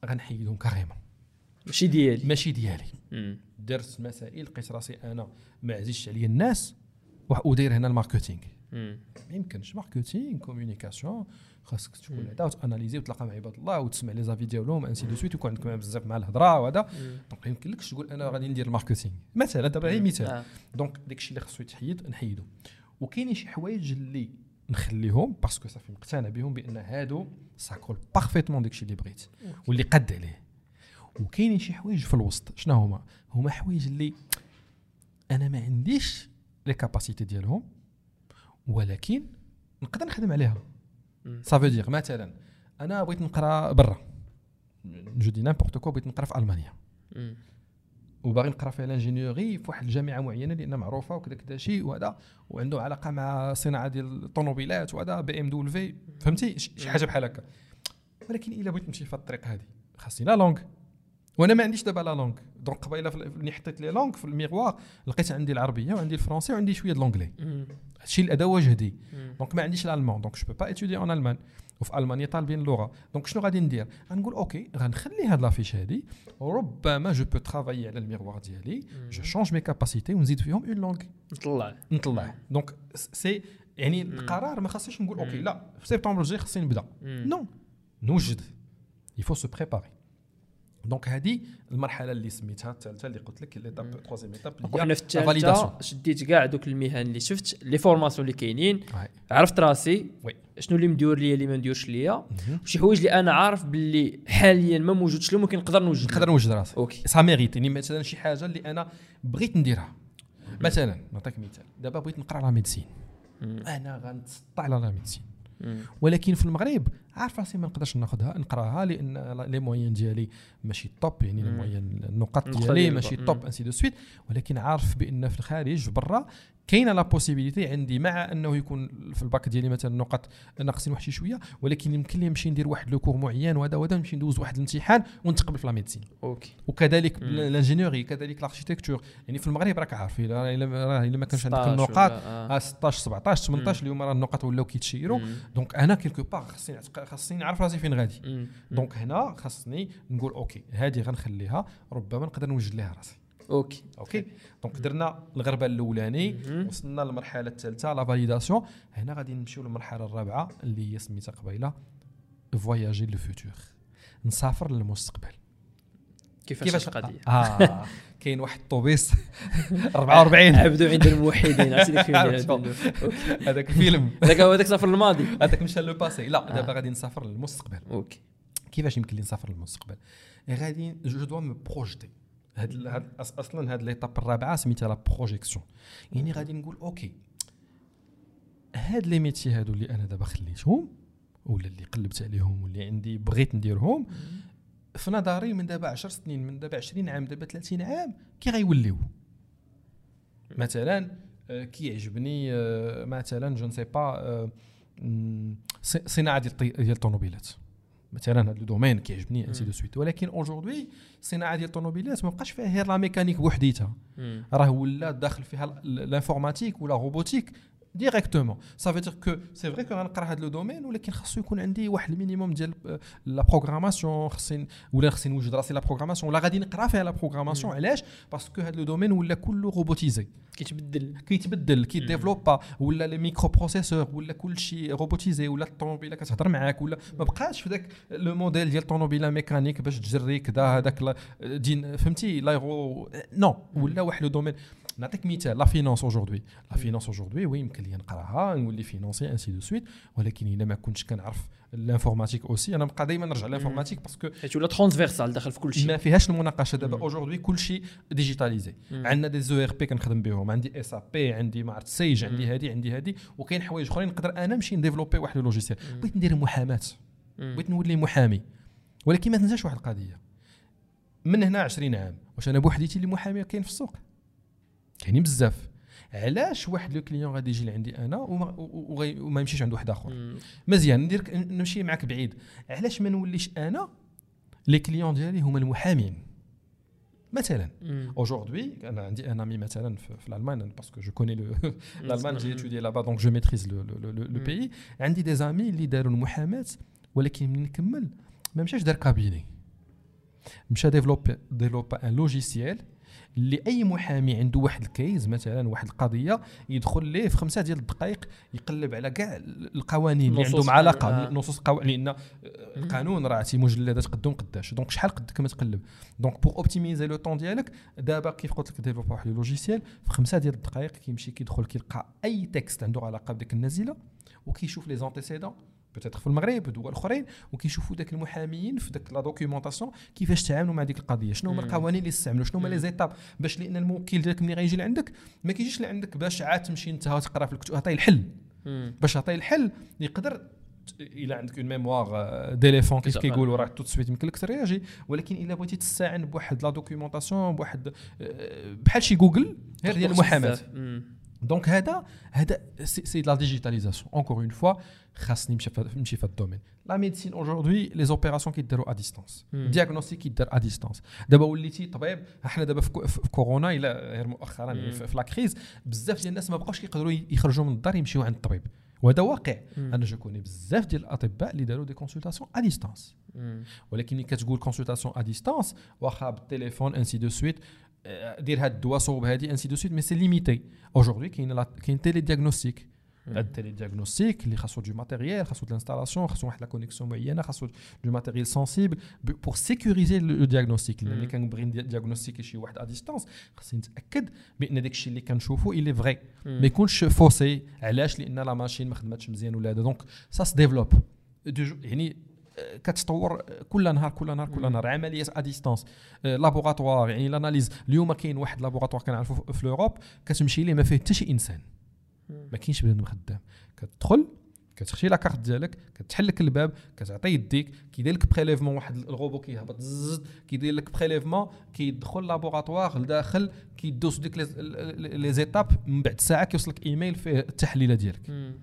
غنحيدهم كريمه، ماشي ديالي ماشي ديالي مم. درت مسائل لقيت راسي انا ما عزيزش عليا الناس، وداير هنا الماركتينغ. ما يمكنش ماركتينغ كوميونيكاسيون، خاصك تكون هذا وتاناليزي وتلاقى مع عباد الله وتسمع لي زافي ديالهم انسي دو سويت، ويكون عندك معاهم بزاف مع الهضره وهذا. دونك يمكنلكش تقول انا غادي ندير الماركتينغ مثلا، دابا غير مثال. دونك داكشي اللي خصو يتحيد نحيدو. وكاينين شي حوايج اللي نخليهم باسكو صافي مقتنع بهم بان هادو ساكول بارفيتمون داكشي اللي بغيت واللي قد عليه. وكاينين شي حوايج في الوسط. شنو هما؟ هما حوايج اللي انا ما عنديش لي كاباسيتي ديالهم ولكن نقدر نخدم عليها. Ça veut dire مثلا انا بغيت نقرا برا، جو دي نيمبورت كو، بغيت نقرا في المانيا وباغي نقرا في الانجينيوري في واحد الجامعه معينه لان معروفه وكذا كذا شيء وهذا، وعنده علاقه مع الصناعه ديال الطوموبيلات وهذا، بي ام دبليو، فهمتي شي حاجه بحال هكا. ولكن الا بغيت نمشي في الطريق هذه خاصني لا لونغ، وانا ما عنديش دابا لا لونغ. دونك قبيله ملي حطيت لي لونغ في الميغوار لقيت عندي العربيه وعندي الفرنسي وعندي شويه د لونغلي، هادشي الاداء وجهدي. دونك ما عنديش الالمان، دونك جو بو با اتودي اون المان، وفي المانيا طالبين اللغه. دونك شنو غادي ندير؟ غنقول اوكي غنخلي هاد لافيش هادي، ربما جو بو ترافايي على الميغوار ديالي، جو شونج مي كاباسيتي ونزيد فيهم اون لونغ، نطلع نطلع. دونك سي يعني القرار ما خاصنيش نقول اوكي لا في سبتمبر الجاي خاصني نبدا، نو نوجد يفو سو بريباري. دونك هذه المرحله اللي سميتها الثالثه اللي قلت لك، ليتاب ثالث ايتاب اللي هي فاليداسيون. شديت كاع دوك المهن اللي شفت لي فورماسيون اللي كاينين، عرفت راسي شنو اللي مديور ليا اللي ما مديورش ليا، وشي حوايج اللي انا عارف باللي حاليا ما موجودش لهم، كنقدر نوجد نقدر نوجد راسي. اوكي سا ميريت، يعني مثلا شي حاجه اللي انا بغيت نديرها. مثلا نعطيك مثال، دابا بغيت نقرا لا ميديسين، انا غنتسطع على لا ميديسين، ولكن في المغرب عارف راسي ما نقدرش ناخذها نقراها لان لي موين ديالي ماشي توب، يعني لي موين النقط ديالي ماشي توب انسي دو سويت. ولكن عارف بان في الخارج برا كاينه لا بوسيبيليتي عندي، مع انه يكون في الباك ديالي مثلا نقط ناقصين واحد شويه، ولكن يمكن لي نمشي ندير واحد لو كور معين وهذا وهذا، نمشي ندوز واحد الامتحان ونتقبل في لا ميديسين. اوكي وكذلك الانجينيوري، كذلك الاركيتكتور. يعني في المغرب راك عارف الا الا ما كانش عندك النقاط ستة عشر سبعطاش ثمنطاش، اليوم راه النقط ولاو كيتشيروا. دونك انا كيلكو باغ خاصني خاصني نعرف راسي فين غادي. دونك هنا خاصني نقول اوكي هذه غنخليها، ربما نقدر نوجد لها راسي. اوكي اوكي دونك درنا الغربه الاولاني، وصلنا للمرحله الثالثه لا فاليداسيون. هنا غادي نمشيو للمرحله الرابعه اللي هي سميتها قبيله فواياجي لو فوتور، نسافر للمستقبل. كيفاش القضيه؟ اه كاين واحد الطوبيس أربعة وأربعين عبدو عند الموحدين، عرفتي داك الفيلم؟ هذاك الفيلم هذاك هذاك سافر للماضي، هذاك مشى لو باسي. لا دابا غادي نسافر للمستقبل. اوكي كيفاش يمكن لي نسافر للمستقبل؟ غادي جو دو مي بروجيتي. هاد اصلا هاد ليطاب الرابعه سميتها لا بروجيكسيون، يعني غادي نقول اوكي هاد لي ميتي هادو اللي انا دابا خليتهم ولا اللي قلبت عليهم واللي عندي بغيت نديرهم في نظري من دابا عشر سنين من دابا عشرين عام دابا ثلاثين عام كي غيوليو. مثلا كيعجبني مثلا جو نسي با صناعه ديال ديال الطوموبيلات مثلا هذا الدومين كيعجبني انتي دو سويت، ولكن اونجوردي الصناعه ديال الطوموبيلات ما بقاش فيها غير لا ميكانيك بوحديتها، راه ولا داخل فيها لانفورماتيك ولا روبوتيك ديريكتومون. صافي دير كو سي فري كو غنقرا هذا لو دومين، ولكن خاصو يكون عندي واحد المينيموم ديال لا بروغراماسيون، خصني ولا خصني نوجد راسي لا بروغراماسيون ولا غادي نقرا فيها لا بروغراماسيون. علاش؟ باسكو هذا لو دومين ولا كله روبوتيزي، كيتبدل كيتبدل كيديفلوبا، ولا لي ميكرو بروسيسور ولا كلشي روبوتيزي، ولا الطوموبيله كتهضر معاك، ولا ما بقاش في داك لو موديل ديال الطوموبيله ميكانيك باش تجري كذا هذاك دين فهمتي لايغو نو ولا واحد لو دومين. نعطيك مثال لا فينانس اجوردي، لا فينانس اجوردي وي يمكن لي نقراها نولي فينانسي انسي دو سويت، ولكن الا ما كنتش كنعرف الانفورماتيك اوسي انا بقى دائما نرجع للانفورماتيك باسكو حيت ولا ترانسفيرسال داخل في كل شيء ما فيهاش المناقشه. دابا اجوردي كل شيء ديجيتاليزي، عندنا دي زو ار بي كنخدم بهم، عندي اس ا بي، عندي ما عرفت سيج، عندي هذه عندي هذه، وكاين حوايج اخرين نقدر انا نمشي نديفلوبي واحد لوجيسيال. بغيت ندير محاماه، بغيت نولي محامي، ولكن ما تنساش واحد القضيه من هنا عشرين عام واش انا بوحديتي اللي محامي كاين في السوق؟ يعني بزاف. علاش واحد لو كليون غادي يجي لعندي انا وما, وما يمشيش عند واحد اخر؟ مزيان ندير نمشي معك بعيد، علاش ما نوليش انا لي كليون ديالي هما المحامين؟ مثلا اجوردي انا عندي انا مي مثلا في الالمان باسكو جو كوني الالمان جي اتودي لابا دونك جو ميتريز لو لو بيي، عندي دي زامي اللي داروا المحاماه، ولكن من نكمل ما مشاش دار كابيني، مشى ديفلوب ديفلوبا ان لوجيسيال لأي محامي عنده واحد الكيز مثلا واحد القضيه يدخل ليه في خمسه ديال الدقائق يقلب على كاع القوانين اللي عندهم علاقه نصوص قو... لان القانون راه تي مجلدات قدام قداش، دونك شحال قدك ما تقلب. دونك بور اوبتيميزي لو طون ديالك دابا كيف قلت لك ديفلوب واحد لوجيسيال في خمسه ديال الدقائق كيمشي كيدخل كيلقى اي تكست عنده علاقه بديك النازله وكيشوف لي زونتيسيدون بتاتر في المغرب ودول اخرين، وكيشوفوا داك المحامين في داك لا دوكيومونطاسيون كيفاش تعاملوا مع ديك القضيه، شنو هما القوانين اللي استعملوا، شنو هما لي زيتاب، باش لان الموكل ديالك ملي غيجي لعندك ما كيجيش لعندك باش عاد تمشي انت تقرا في الكتاب، عطيه الحل باش عطيه الحل يقدر الا عندك اون ميموار ديليفون كيف كيقولوا راه توت سويت يمكن لك ترياجي. ولكن الا بغيتي تستعين بواحد لا دوكيومونطاسيون بواحد بحال شي جوجل غير ديال المحاماه. دونك هذا هذا سي لا ديجيتاليزاسيون اونكور اون فوا خاصني نمشي نمشي في الدومين لا ميديسين. اجوردي لي زوبيراسيون كيداروا ا ديستانس، الدياغنوستيك كيدار ا ديستانس. دابا وليتي طبيب، حنا دابا في كورونا الا غير مؤخرا في لا كريز بزاف ديال الناس ما بقاوش كيقدروا يخرجوا من الدار يمشيوا عند الطبيب، وهذا واقع. انا جاكوني بزاف ديال الاطباء اللي داروا دي كونسلطاسيون ا ديستانس، ولكن ملي كتقول كونسلطاسيون ا ديستانس واخا بالتليفون انسي دو سويت دير هاد الدواء صوب هادي انسي دو سويت مي سي ليميتي. اجوردي كاين كاين تيلي دياغنوستيك، هاد التيلي دياغنوستيك اللي خاصو دو ماتيريال، خاصو د الانستالاسيون، خاصو واحد لا كونيكسيون معينه، خاصو دو ماتيريال سونسيبل بور سيكوريزي لو دياغنوستيك. ملي كنبغي دياغنوستيكي شي واحد ا ديستانس خاصني نتاكد بان داكشي اللي كنشوفو اي لي فري ما يكونش فوسي. علاش؟ لان لا ماشين ما خدماتش مزيان ولا هذا. دونك سا س ديفلوب يعني كتطور كل نهار كل نهار كل نهار عمليه ا ديستانس لابوغاتوار يعني لاناليز. اليوم كاين واحد لابوغاتوار كنعرفو في اوروب كتمشي ليه ما فيه حتى شي انسان، ما كاينش بنادم خدام، كتدخل كتخشي لا كارت ديالك كتحل لك الباب كتعطي يديك كيدير لك بريليفمون، واحد الغوبو كيهبط كيدير لك بريليفمون، كيدخل لابوغاتوار لداخل كيدوز ديك لي زيتاب، من بعد ساعه كيوصلك ايميل فيه التحليله ديالك.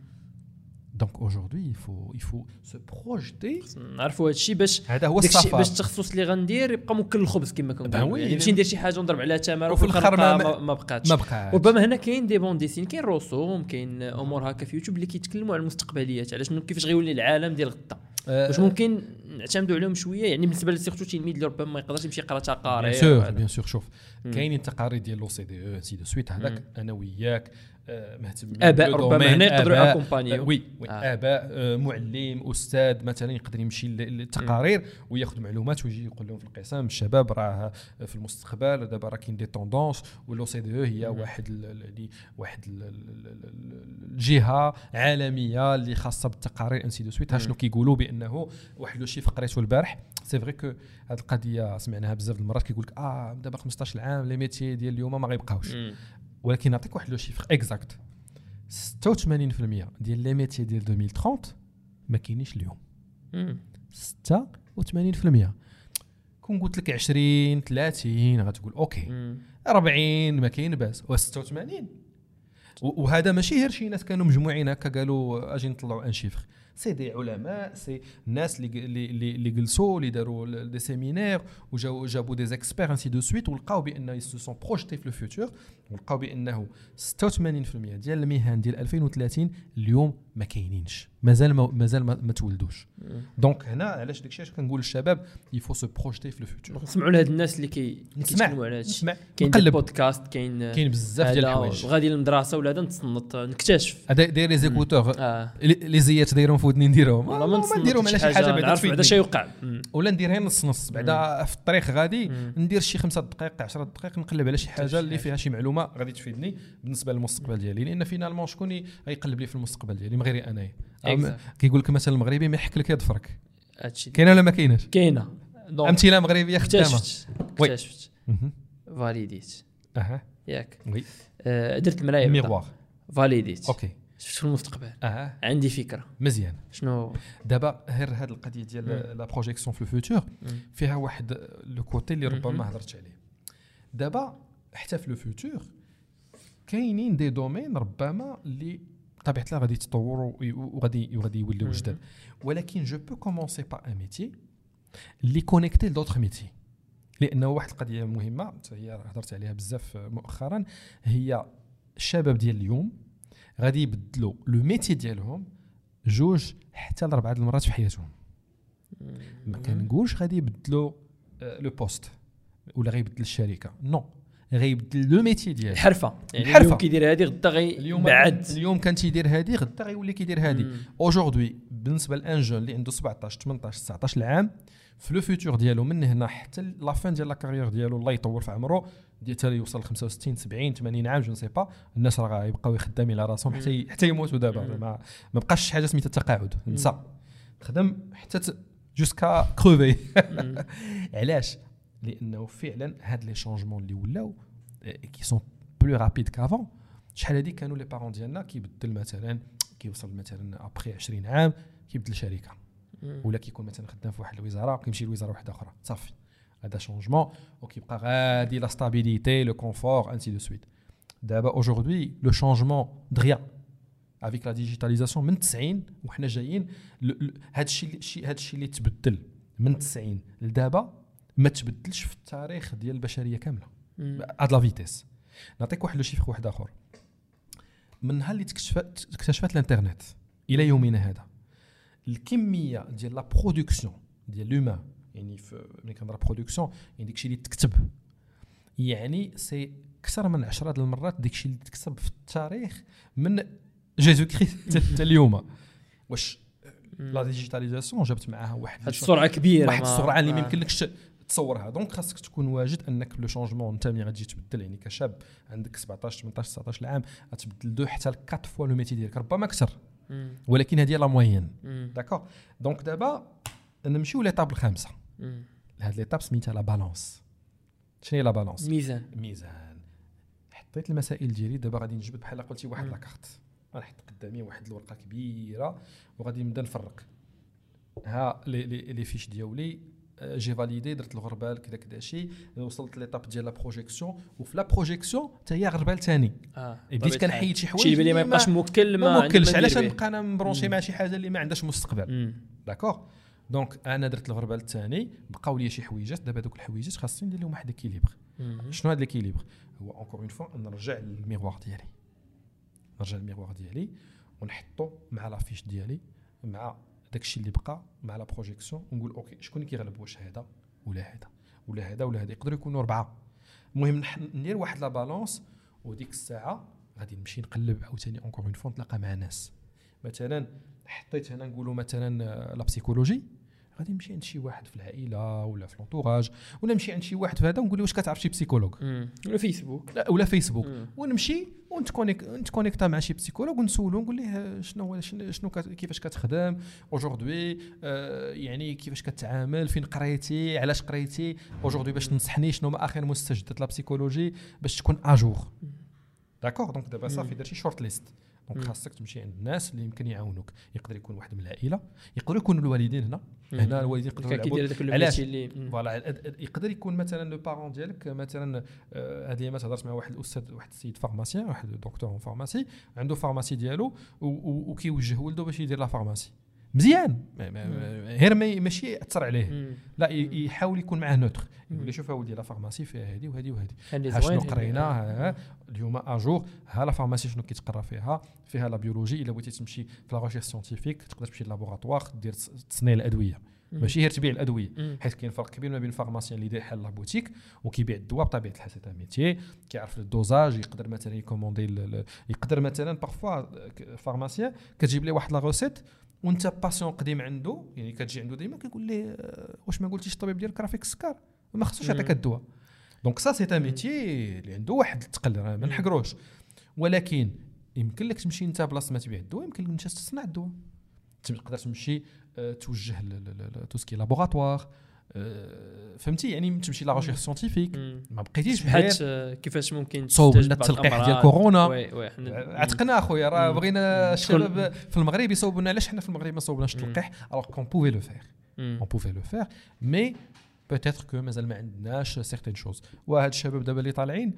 دونك اجوردي il faut il faut se projeter. نعرفوا هادشي باش هذا هو السفر باش التخصص اللي غندير يبقى موكل الخبز كما كنقولوا، يعني نمشي ندير شي حاجه ونضرب على تمر وفي الاخر ما بقاتش. وربما هنا كاين دي بون ديسين، كاين رسوم، كاين امور هكا في يوتيوب اللي كيتكلموا على المستقبليات، على شنو كيفاش غيولي العالم ديال غدا، واش ممكن نعتمدوا عليهم شويه يعني بالنسبه لسيرتو التلميذ اللي ربما ما يقدرش يمشي يقرا تقارير. بيان سور بيان سور شوف كاينين التقارير ديال لو سي دي او سي دو سويت، هذاك انا وياك مهتم اباء ربما هنا يقدروا اكومبانيو وي وي آه. اباء معلم استاذ مثلا يقدر يمشي للتقارير وياخذ معلومات ويجي يقول لهم في القسم الشباب راه في المستقبل دابا راه كاين دي طوندونس، ولو سي دي او هي واحد ال واحد الجهه عالميه اللي خاصه بالتقارير انسي دو سويت. شنو كيقولوا بانه واحد لو شي قريته البارح سي فري كو هذه القضيه سمعناها بزاف د المرات، كيقول لك اه دابا خمسطاش عام لي ميتي ديال اليوم ما غيبقاوش، ولكن نعطيك واحد لو شيفر اكزاكت ستة وثمانين بالمئة ديال لي ميتي ديال ألفين وثلاثين ما كاينينش اليوم. ستة وثمانين بالمئة كون قلت لك عشرين ثلاثين غتقول اوكي. مم. أربعين ما كاين باس، و ستة وثمانين وهذا ماشي غير شي ناس كانوا مجموعين هكا قالوا اجي نطلعوا ان شيفر، سي دي علماء، سي الناس اللي اللي اللي جلسوا اللي داروا دي سيمينار وجاو جابوا دي اكسبير انسي دو سويت، ولقاو بان يسو سون بروجيتي في لو فيوتور، ولقاو بانه ستة وثمانين بالمئة ديال المهن ديال ألفين وثلاثين اليوم ما كاينينش، مازال مازال ما, ما تولدوش. دونك هنا علاش داكشي علاش كنقول للشباب يفو سو بروجيتي في لو فيوتور، نسمعوا لهاد الناس اللي كي كيسمعوا على هادشي، كاين البودكاست، كاين كاين بزاف ديال الحوايج، غادي للمدرسه ولا هذا نتصنت نكتشف داير لي زيكوتور لي زيات دايرهم في ودني نديرهم ما نديرهم على شي حاجه بعدا بعدا شي يوقع، ولا ندير غير نص نص بعدا في الطريق غادي ندير شي خمسة دقائق عشرة دقائق نقلب على شي حاجه اللي فيها شي معلومه غادي تفيدني بالنسبه للمستقبل ديالي، لان فينالمون شكون غيقلب لي في المستقبل ديالي ما غير انايا. كيقول لك مثلا المغربي ما يحك لك يضفرك، كاينه ولا ما كايناش؟ كاينه، امثله مغربيه خدامه. اكتشفت اكتشفت فاليديت اها ياك وي درت مرايه ميغوار فاليديت اوكي شفت في المستقبل اها عندي فكره مزيان شنو دابا. غير هذه القضيه ديال لا بروجيكسيون في الفوتور فيها واحد لو كوتي اللي ربما هضرت عليه دابا، حتى في لو فوتور كاينين دي دومين ربما اللي طبيعة لا غادي يتطوروا وغادي وغادي يوليو جداد، ولكن جو بو كومونسي با ان ميتي لي كونيكتي لدوطخ ميتي، لانه واحد القضيه مهمه هي هضرت عليها بزاف مؤخرا، هي الشباب ديال اليوم غادي يبدلوا لو ميتي ديالهم جوج حتى لاربعه المرات في حياتهم. ما كنقولش غادي يبدلوا لو بوست ولا غيبدل الشركه، نو غيبدل لو ميتي ديال الحرفه، يعني اليوم كيدير هذه غدا غيبعد، اليوم كان تيدير هذه غدا غيولي كيدير هذه. اوجوردي بالنسبه لان جون اللي عنده سبعطاش تمنطاش تسعطاش عام في لو فيوتور ديالو من هنا حتى لا فان ديال لا كارير ديالو الله يطول في عمره ديال حتى يوصل خمسة وستين سبعين ثمانين عام جو نسيبا، الناس راه غيبقاو يخدموا على راسهم حتى حتى يموتوا. دابا ما ما بقاش شي حاجه سميتها تقاعد، نسى خدم حتى جوسكا كروفي. علاش؟ لانه فعلا هاد لي شونجمون اللي ولاو كي سون بلو رابيد كافون. شحال هادي كانوا لي بارون ديالنا كيبدل مثلا كيوصل مثلا ابخي عشرين عام كيبدل شركه ولا كيكون مثلا خدام في واحد الوزاره كيمشي لوزاره واحده اخرى صافي، هذا شونجمون وكيبقى غادي لا ستابيليتي لو كونفور انسي دو سويت. دابا اوجوردي لو شونجمون دغيا افيك لا ديجيتاليزاسيون من تسعين وحنا جايين هادشي هادشي اللي تبدل من تسعين لدابا ما تبدلش في التاريخ ديال البشريه كامله هاد لا فيتيس. نعطيك واحد لو شيفر واحد اخر، من نهار اللي تكتشفت اكتشفت الانترنت الى يومنا هذا الكميه ديال لا برودكسيون ديال لومان، يعني في ملي كنهضر برودكسيون يعني داكشي اللي تكتب، يعني سي اكثر من عشرة د المرات داكشي اللي تكتب في التاريخ من جيزو كريست حتى اليوم. واش لا ديجيتاليزاسيون جابت معها واحد السرعه كبيره، واحد السرعه اللي ما يمكنلكش تصورها. دونك خاصك تكون واجد انك لو شونجمون انت ملي غتجي تبدل، يعني كشاب عندك سبعطاش تمنطاش تسعطاش عام غتبدل دو حتى لكات فوا لو ميتي ديالك ربما اكثر، ولكن هذه لا موين داكور. دونك دابا نمشيو ليطاب الخامسه، هاد ليطاب سميتها لا بالانس. شنو هي لا بالانس؟ ميزان. ميزان حطيت المسائل ديالي دابا غادي نجبد بحال قلتي واحد لاكارت، غنحط قدامي واحد الورقه كبيره وغادي نبدا نفرق ها لي لي فيش ديالي جي فاليدي درت الغربال كذا كذا شي، وصلت ليطاب ديال لا بروجيكسيون وفي لا بروجيكسيون حتى هي غربال ثاني. آه. بديت كنحيد شي حوايج اللي ما يبقاش موكل ما موكلش، علاش نبقى انا مبرونشي مع شي حاجه اللي ما عندهاش مستقبل. داكور دونك انا درت الغربال الثاني بقاو لي شي حويجات، دابا دوك الحويجات خاصني ندير لهم واحد الكيليبر. شنو هذا الكيليبر؟ هو اونكور اون فوا نرجع للميغوار ديالي، نرجع للميغوار ديالي ونحطو مع لافيش ديالي مع داكشي اللي بقى مع لا بروجيكسيون ونقول اوكي شكون اللي كيغلب، واش هذا ولا هذا ولا هذا ولا هذا، يقدروا يكونوا اربعه. المهم ندير واحد لا بالانس، وديك الساعه غادي نمشي نقلب عاوتاني اونكور اون فون نتلاقى مع ناس. مثلا حطيت هنا نقولوا مثلا لا بسيكولوجي، غادي نمشي عند شي واحد في العائله ولا في لونطوراج ولا نمشي عند شي واحد في هذا ونقول له واش كتعرف شي بسيكولوج ولا فيسبوك لا ولا فيسبوك مم. ونمشي ونتكونيك نتكونيكتا مع شي بسيكولوج ونسولو نقول ليه شنو شنو كيفاش كتخدم اوجوردي، آه يعني كيفاش كتعامل، فين قريتي، علاش قريتي اوجوردي، باش تنصحني شنو ما اخر مستجدات لا بسيكولوجي باش تكون اجور. داكور دونك دابا صافي درتي شورت ليست، دونك خاصك تمشي عند الناس اللي يمكن يعاونوك، يقدر يكون واحد من العائله، يقدر يكونوا الوالدين هنا مم. هنا الوالدين يقدروا يلعبوا، علاش فوالا يقدر يكون مثلا لو بارون ديالك مثلا هذه آه ما تهضرت مع واحد الاستاذ، واحد السيد فارماسيان، واحد دكتور اون فارماسي، عنده فارماسي ديالو وكيوجهوا له باش يدير لا فارماسي مزيان، غير ماشي ياثر عليه مم. لا يحاول يكون معاه نوتر، يقول له شوف اودي لا فارماسي فيها هذه وهذه وهذه، شنو قرينا اليوم اجور، ها لا فارماسي شنو كيتقرا فيها، فيها لا بيولوجي، الا بغيتي تمشي في لا ريشيرش سيانتيفيك تقدر تمشي للابوغاتوار دير تصنيع الادويه، ماشي غير تبيع الادويه، حيت كاين فرق كبير ما بين الفارماسيان اللي داير حل لابوتيك وكيبيع الدواء بطبيعه الحال حتى ميتي كيعرف الدوزاج، يقدر مثلا يكوموندي، يقدر مثلا بارفوا فارماسيان كتجيب ليه واحد لا روسيت وانت باسيون قديم عنده، يعني كتجي عنده ديما كيقول لي واش ما قلتيش الطبيب ديالك راه فيك السكر، ما خصوش يعطيك الدواء، دونك سا سي ان ميتي اللي عنده واحد الثقل راه ما نحقروش، ولكن يمكن لك تمشي انت بلاصه ما تبيع الدواء، يمكن لك انت تصنع الدواء، تقدر تمشي توجه لتوسكي لابوغاتوار، فهمتي يعني تمشي لا ريشيرش سيانتيفيك، ما بقيتيش بحال كيفاش ممكن تصوب التلقيح ديال كورونا، عتقنا اخويا راه بغينا الشباب في المغرب يصوبونا، علاش حنا في المغرب ما صوبناش التلقيح alors qu'on pouvait le faire on pouvait le faire mais peut-être que مازال ما عندناش certaines choses، وهاد الشباب دابا اللي طالعين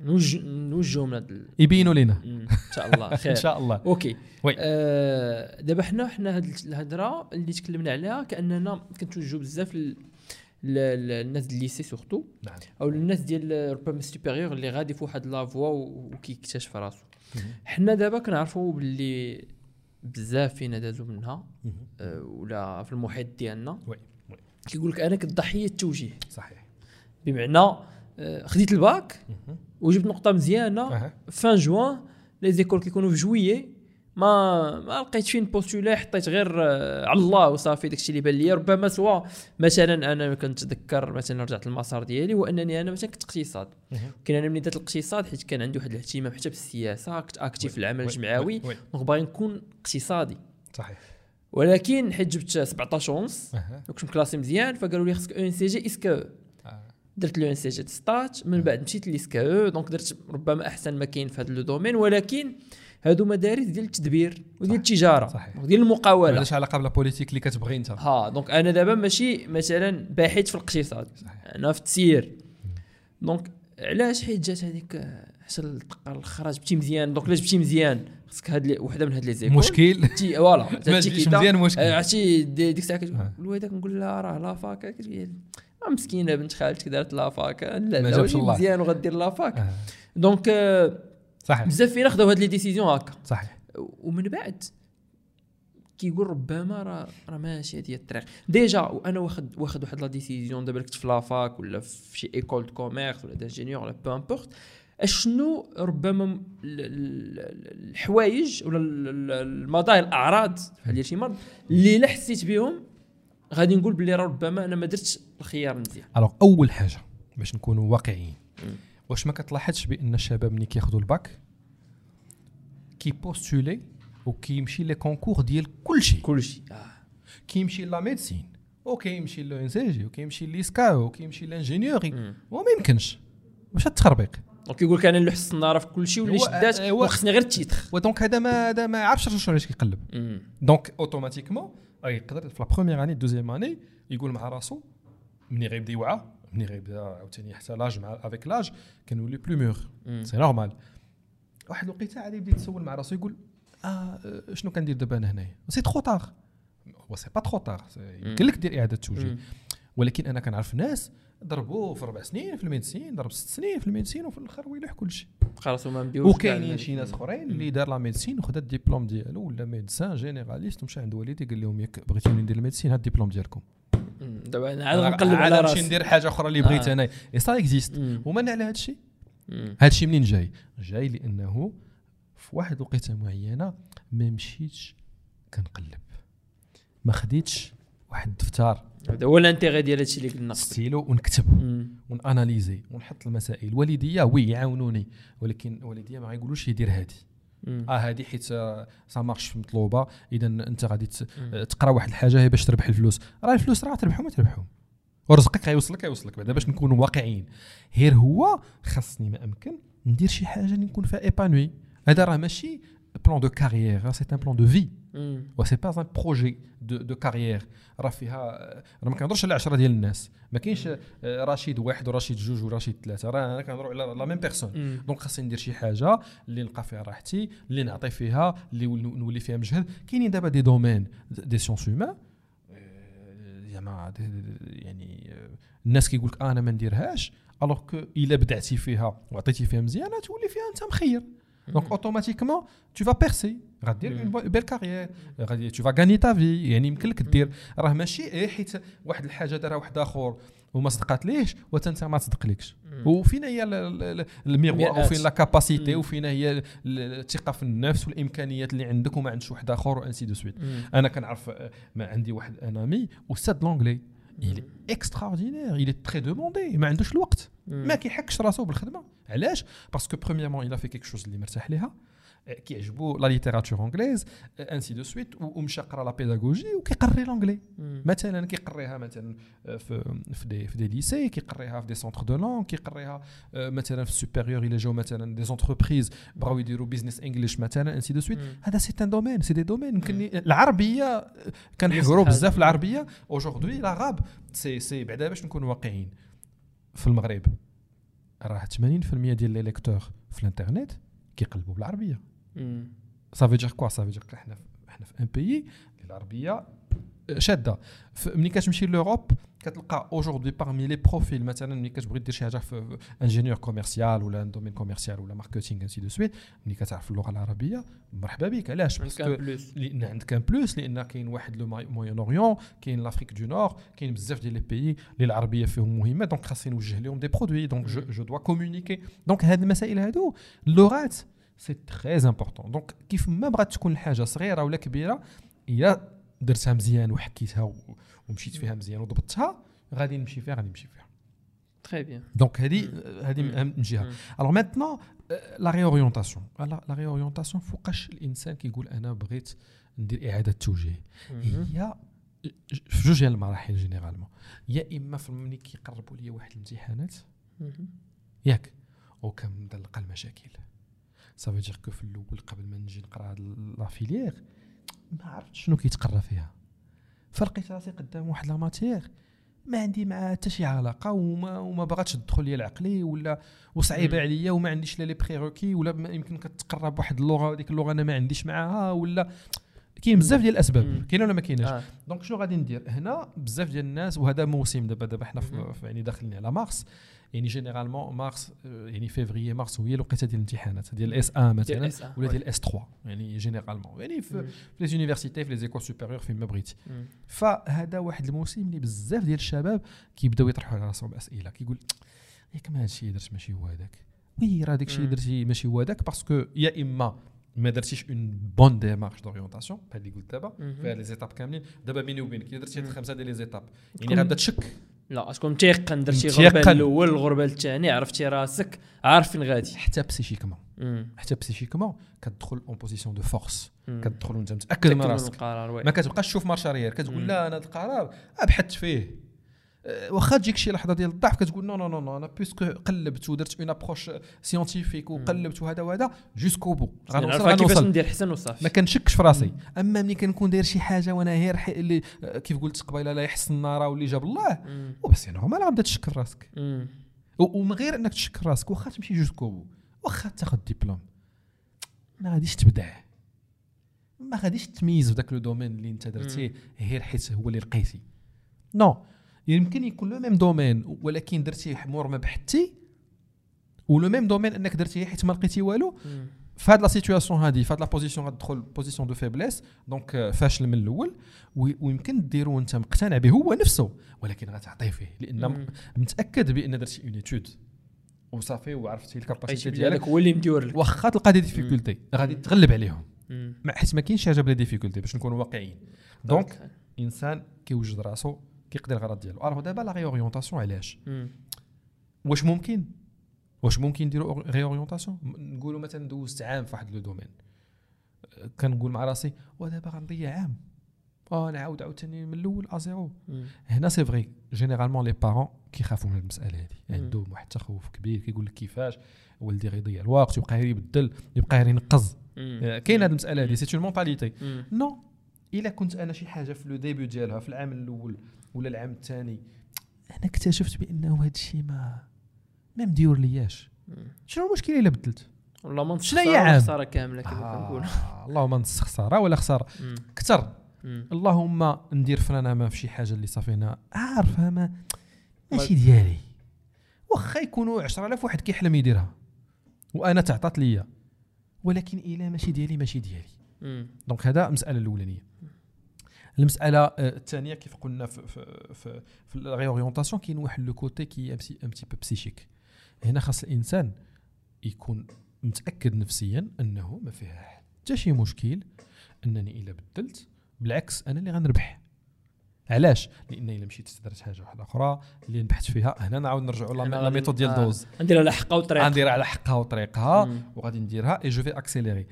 نوجههم لهاد يبينوا لينا ان شاء الله خير ان شاء الله اوكي آه دابا حنا حنا هاد الهضره اللي تكلمنا عليها كاننا كنتوجهوا بزاف للناس الليسي سورتو او الناس ديال ربما سوبيريور اللي غادي في واحد لافوا وكيكتشف راسو. حنا دابا كنعرفوا باللي بزاف فينا دازوا منها آه ولا في المحيط ديالنا كيقول لك انا كنت ضحيه التوجيه، صحيح، بمعنى خديت الباك وجبت نقطه مزيانه فان جوان، لي زيكول كيكونوا في جويي ما ما لقيتش فين بوستولا، حطيت غير على الله وصافي داكشي اللي بان لي، ربما سوا مثلا انا كنتذكر مثلا رجعت للمسار ديالي وانني انا مثلا كنت اقتصاد، كنا انا ملي درت الاقتصاد حيت كان عندي واحد الاهتمام حتى بالسياسه، كنت اكتيف في العمل الجمعوي وباغي نكون اقتصادي، صحيح، ولكن حيت جبت سبعطاش ونص وكنت مكلاسي مزيان فقالوا لي خصك ان سي جي اسكو، درت لو ان سي جي ستاج، من بعد مشيت لي سكا او، دونك درت ربما احسن ما كاين في هذا لو دومين، ولكن هادو مدارس ديال التدبير وديال التجاره وديال المقاوله، مالهاش علاقه بلا بوليتيك اللي كتبغي انت، ها دونك انا دابا ماشي مثلا باحث في الاقتصاد، انا في التسيير، دونك علاش حيت جات هذيك حتى الدقه الاخرى جبتي مزيان، دونك لا جبتي مزيان خصك هاد وحده من هاد لي زيكول مشكل تي فوالا جبتي مزيان مشكل، عرفتي ديك الساعه كتقول هذاك نقول لها راه لا فاكا كتقول مسكينه بنت خالتك دارت لافاك، لا لا مزيان وغدير لافاك آه. دونك آه صحيح بزاف فينا خداو هاد لي ديسيزيون هكا، صحيح، ومن بعد كيقول ربما راه راه ماشي هادي الطريق ديجا، وانا واخد واخد واحد لا ديسيزيون دابا كنت في لافاك ولا في شي ايكول دو كوميرس ولا دانجينيور ولا بو امبورت، اشنو ربما الحوايج ولا المظاهر الاعراض ديال شي مرض اللي لا حسيت بهم غادي نقول بلي ربما انا ما درتش الخيار مزيان. الوغ اول حاجه باش نكونوا واقعيين، واش ما كتلاحظش بان الشباب ملي كياخذوا الباك كيبوستولي وكيمشي لي كونكور ديال كلشي كلشي آه. كيمشي لا ميديسين وكيمشي لو ان سي جي وكيمشي ليسكا وكيمشي لانجينيوري، وما يمكنش واش التخربيق، دونك يقول لك انا اللي حس النار في كلشي واللي شدات وخصني غير التيتر، ودونك هذا ما هذا ما عرفش شنو اللي كيقلب، دونك اوتوماتيكمون يقدر في لا بروميير اني دوزيام اني يقول مع راسو مني غيبدا يوعى، مني غيبدا عاوتاني حتى لاج مع افيك لاج كنولي بلو مور سي نورمال، واحد الوقيته عاد يبدا يتسول مع راسو يقول اه شنو كندير دابا انا هنايا، سي ترو طار، هو سي با ترو طار، يمكن لك دير اعاده توجيه، ولكن انا كنعرف ناس ضربوه في اربع سنين في الميديسين، ضرب ست سنين في الميديسين وفي الاخر ويلوح كلشي خلاص وما مديوش، وكاينين شي ناس اخرين اللي دار لا ميديسين وخذا الدبلوم ديالو ولا ميديسان جينيراليست ومشى عند والدي قال لهم ياك بغيتوني ندير الميديسين هاد الدبلوم ديالكم، دابا انا عاد نقلب على راسي ندير حاجه اخرى اللي بغيت انايا، اي سا اكزيست، ومن على هذا الشيء هذا الشيء منين جاي جاي لانه في واحد الوقيته معينه ما مشيتش كنقلب، ما خديتش واحد الدفتر، هذا هو الانتيغي ديال هادشي اللي قلنا، ستيلو ونكتب وناناليزي ونحط المسائل، والديا وي يعاونوني ولكن والديا ما غايقولوش يدير هادي اه هادي حيت سا مارش مطلوبه، اذا انت غادي تقرا واحد الحاجه هي باش تربح الفلوس، راه الفلوس راه تربحهم ما تربحهم ورزقك غيوصلك غيوصلك بعدا، باش نكونوا واقعيين، غير هو خاصني ما امكن ندير شي حاجه اللي نكون فيها ايبانوي، هذا راه ماشي plan de carrière, c'est un plan de vie. Ce n'est pas un projet de, de carrière. رفيها أنا ما كنهضرش على عشرة ديال الناس. ما كاينش رشيد واحد ورشيد جوج ورشيد ثلاثة. راه أنا كنهضر على لا ميم بيرسون. دونك خاصني ندير شي حاجة اللي نلقى فيها راحتي، اللي نعطي فيها، اللي نولي فيها مجهد. كاينين دابا دي دومين دي سيونس هومان. زعما يعني الناس كيقول لك أنا ما نديرهاش. alors que إلا بدعتي فيها وعطيتي فيها مزيانة تولي فيها أنت مخير. Donc automatiquement tu vas percer, غادير une belle carrière, غادي tu vas gagner ta vie. يعني يمكن لك دير راه ماشي غير حيت واحد الحاجه دارها واحد اخر وما صدقات ليش وانت انت ما تصدقلكش. وفين هي الميغوار وفين لا كاباسيتي وفين هي الثقه في النفس والامكانيات اللي عندك وما عندش واحد اخر وانسي دو سويت. انا كنعرف ما عندي واحد انامي استاذ لونغلي il est extraordinaire, il est très demandé, ما عندوش الوقت, ما كيحكش راسو بالخدمه. علاش؟ باسكو premièrement il a fait quelque chose اللي مرتاح ليها, كيعجبو لا ليتيراتور انجليز انسي دو سويت, ومشى قرا لا بيداغوجي وكيقري لونجلي. مثلا كيقريها مثلا في في دي في دي ليسي, كيقريها في دي سونتر دو لونغ, كيقريها مثلا في السوبيريور الا جاو مثلا دي زونتربريز بغاو يديروا بيزنس انجليش مثلا انسي دو سويت. هذا سي ان دومين سي دي دومين يمكن العربيه كنحضروا بزاف العربيه اوجوردي لا غاب سي سي بعدا باش نكون واقعيين في المغرب راه ثمانين بالمئة ديال لي ليكتور في الانترنيت كيقلبوا بالعربيه. Ça veut dire quoi? Ça veut dire que nous sommes un pays où l'arabie est chadda. Quand tu vas en Europe, tu trouves aujourd'hui parmi les profils, par exemple, quand tu veux dire ingénieur commercial ou un domaine commercial ou le marketing, ainsi de suite, quand tu apprends la langue arabie, مرحبا بك. علاش؟ باسكو عندك ان بلوس لان كاين واحد لو موين اوريون, كاين لافريك دو نور, كاين بزاف ديال لي بيي اللي العربيه فيهم مهمه. دونك خاصني نوجه لهم دي برودوي. دونك جو دو كومونيكي. دونك هاد المسائل هادو اللغات c'est très important. Donc كيف ما بغات تكون الحاجه صغيره ولا كبيره, الا درتها مزيان وحكيتها ومشيت فيها مزيان وضبطتها غادي نمشي فيها غادي نمشي فيها très bien. Donc هذه هذه من اهم جهه. alors maintenant la réorientation. alors la réorientation فوقاش الانسان كيقول انا بغيت ندير اعاده توجيه, هي في جوج ديال المراحل جينيرالمون. يا اما في ملي كيقربوا ليا واحد الامتحانات ياك وكنلقى المشاكل. Ça veut dire que في الاول قبل ما نجي نقرا هاد لا فيليير ما عرفت شنو كيتقرا فيها, فلقيت راسي قدام واحد لا ماتيير ما عندي معها حتى شي علاقه وما وما باغاتش تدخل ليا العقلي ولا وصعيبه عليا وما عنديش لا لي بريروكي ولا يمكن كتقرا بواحد اللغه وديك اللغه انا ما عنديش معها ولا كاين بزاف ديال الاسباب كاينه ولا ما كايناش. آه. دونك شنو غادي ندير هنا؟ بزاف ديال الناس وهذا موسم دابا دابا حنا يعني داخلين على مارس, يعني جينيرالمون مارس يعني فيفري مارس هي الوقيته ديال الامتحانات ديال اس واحد مثلا ولا ديال اس ثلاثة يعني جينيرالمون يعني في لي زونيفرسيتي في لي زيكول سوبيريور في مبريتي. فهذا واحد الموسم اللي بزاف ديال الشباب كيبداو يطرحوا على راسهم اسئله, كيقول ياك ما هادشي درت ماشي هو هذاك, وي راه داكشي درتي ماشي هو هذاك, باسكو يا اما ما درتيش اون بون ديمارش دوريونطاسيون بحال اللي قلت دابا في لي زيتاب كاملين. دابا بيني وبينك الا درتي خمسه ديال لي زيتاب يعني غادي تشك. لا تكون متيقن درتي غربه الاول الغربه الثاني, عرفتي راسك عارف فين غادي. حتى بسيشيكمون حتى بسيشيكمون كتدخل اون بوزيسيون دو فورس, كتدخل وانت متاكد من راسك, ما كتبقاش تشوف مارش اريير كتقول لا انا هذا القرار ابحث فيه. واخا تجيك شي لحظه ديال الضعف كتقول نو نو نو نو انا بيسكو قلبت ودرت اون ابروش سيانتيفيك وقلبت وهذا وهذا جوسكو بو غنوصل كيفاش ندير حسن وصافي ما كنشكش في راسي. اما ملي كنكون داير شي حاجه وانا غير اللي كيف قلت قبيله لا يحسن راه واللي جاب الله وبس نورمال غنبدا تشكل راسك. ومن غير انك تشكل راسك واخا تمشي جوسكو بو واخا تاخذ ديبلوم ما غاديش تبدع, ما غاديش تميز فداك لو دومين اللي انت درتيه غير حيت هو اللي لقيتي. نو يمكن يكون لو ميم دومين ولكن درتي حمور ما بحثتي, ولو ميم دومين انك درتي حيت ما لقيتي والو. فهاد لا سيتوياسيون هادي فهاد لا بوزيسيون غتدخل بوزيسيون دو فيبليس, دونك فاشل من الاول. ويمكن ديرو وانت مقتنع به هو نفسه ولكن غتعطيه فيه لان متاكد بان درتي اون ايتود وصافي وعرفتي الكاباسيتي ديالك هو اللي مديور لك. واخا تلقى دي ديفيكولتي غادي تغلب عليهم حيت ما كاينش حاجه بلا ديفيكولتي باش نكونوا واقعيين. دونك انسان كيوجد راسو كيقضي الغرض ديالو. الو دابا لا ريوريونطاسيون علاش؟ واش ممكن واش ممكن نديرو ريوريونطاسيون؟ نقولوا مثلا دوزت عام في واحد لو دومين كنقول مع راسي ودابا غنضيع عام اه نعاود عاوتاني من الاول ازيرو. هنا سي فري جينيرالمون لي بارون كيخافوا من المساله هذه، عندهم واحد التخوف كبير، كيقول لك كيفاش ولدي غيضيع الوقت، يبقى غير يبدل، يبقى غير ينقص. كاين هذه المساله هذه، سي اون مونطاليتي. نو الا كنت انا شي حاجه في لو ديبيو ديالها في العام الاول ولا العام الثاني، انا اكتشفت بانه هذا الشيء ما ما مديور لياش، شنو المشكل الا بدلت؟ والله ما نسخسر خساره كامله كما كنقول. اللهم نسخ خساره ولا خساره كثر، اللهم ندير فرنا ما في شي حاجه اللي صافي انا عارفها ما ماشي ديالي، واخا يكونوا عشرة آلاف واحد كيحلم يديرها وانا تعطات ليا، ولكن الا ماشي ديالي ماشي ديالي. دونك هذا مساله الاولانيه. المساله الثانيه كيف قلنا في في في الريوريونطاسيون كاين واحد لو كوتي كي ان بتي بو بسيكيك، هنا خاص الانسان يكون متاكد نفسيا انه ما فيها حتى شي مشكل، انني الا بدلت بالعكس انا اللي غنربح. علاش؟ لان الا مشيت استدرت حاجه واحده اخرى اللي نبحث فيها، هنا نعاود نرجعوا لا ميثود ديال دوز، نديرها على حقها وطريقها، نديرها على حقها وطريقها وغادي نديرها اي جو في اكسيليري.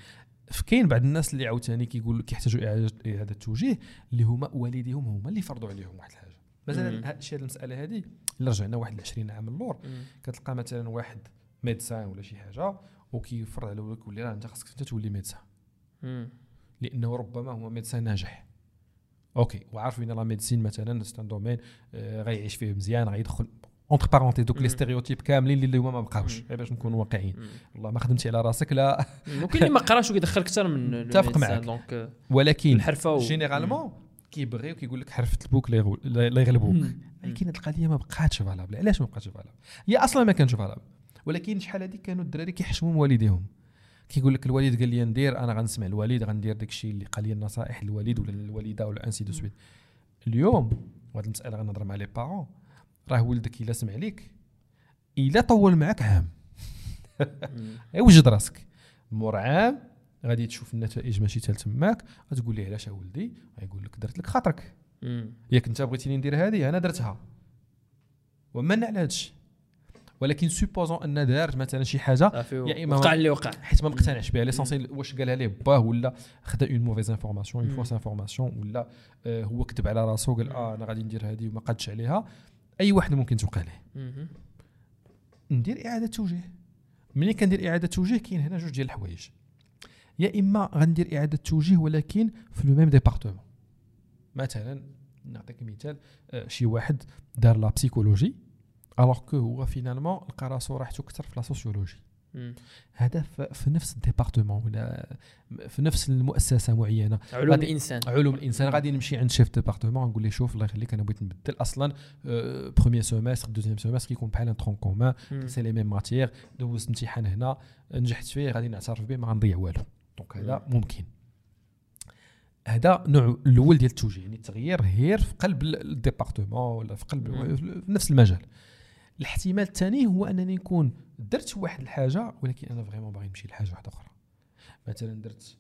فكاين بعض الناس اللي عاوتاني كيقول كيحتاجوا اعاده التوجيه، اللي هما والديهم هما اللي فرضوا عليهم واحد الحاجه. مثلا شي المساله هذه اللي رجعنا واحد عشرين عام للور، كتلقى مثلا واحد ميدسان ولا شي حاجه وكيفرض على ولدك ولي راه انت خاصك انت تولي ميدسان، لانه ربما هو ميدسان ناجح اوكي وعارف ان لا ميديسين مثلا ستان دومين آه غيعيش فيه مزيان، غيدخل اونتر بارونتي دوك لي ستيريوتيب كاملين اللي هما ما بقاوش، غير باش نكونوا واقعيين. والله ما خدمتي على راسك، لا ممكن اللي ما قراش وكيدخل اكثر من متفق معك دونك، ولكن جينيرالمون كيبغي وكيقول لك حرفت البوك لا يغلبوك، ولكن هاد القضيه ما بقاتش فالابل. علاش ما بقاتش فالابل؟ هي اصلا ما كانتش فالابل، ولكن شحال هذيك كانوا الدراري كيحشموا والديهم، كيقول لك الوالد قال لي ندير، انا غنسمع الوالد، غندير داكشي اللي قال لي النصائح الوالد ولا الوالده ولا انسي دو سويت. اليوم وهاد المساله غنهضر مع لي بارون، راه ولدك الا سمع ليك الا طول معك عام وجد راسك مور عام غادي تشوف النتائج ماشي حتى تماك، غتقول ليه علاش اولدي، غيقول لك درت لك خاطرك، ياك انت بغيتيني ندير هذه انا درتها وما نعلاتش، ولكن سوبوزون ان دار مثلا شي حاجه يا اما وقع اللي وقع حيت ما مقتنعش بها، ليسونسيال واش قالها ليه باه ولا خدا اون موفيز انفورماسيون، اون فوس انفورماسيون، ولا آه هو كتب على راسو قال اه انا غادي ندير هذه وما قادش عليها. اي واحد ممكن توقع ليه. ندير اعاده توجيه. ملي كندير اعاده توجيه كاين هنا جوج ديال الحوايج، يا اما غندير اعاده توجيه ولكن في لو ميم ديبارتمون. مثلا نعطيك مثال، آه شي واحد دار لا بسيكولوجي alors que هو فينالمون لقى راسو راحتو اكثر في لا سوسيولوجي، هذا في نفس الديبارتمون ولا في نفس المؤسسه معينه، علوم الانسان علوم الانسان غادي نمشي عند شيف ديبارتمون نقول له شوف الله يخليك انا بغيت نبدل اصلا بروميير سيمستر دوزيام سيمستر كيكون بحال ان ترون كومان سي لي ميم ماتيير، دوزت امتحان هنا نجحت فيه غادي نعترف به ما غنضيع والو. دونك هذا ممكن، هذا نوع الاول ديال التوجيه، يعني التغيير غير في قلب الديبارتمون ولا في قلب في نفس المجال. الاحتمال الثاني هو انني نكون درت واحد الحاجه ولكن انا فريمون باغي نمشي لحاجه واحده اخرى، مثلا درت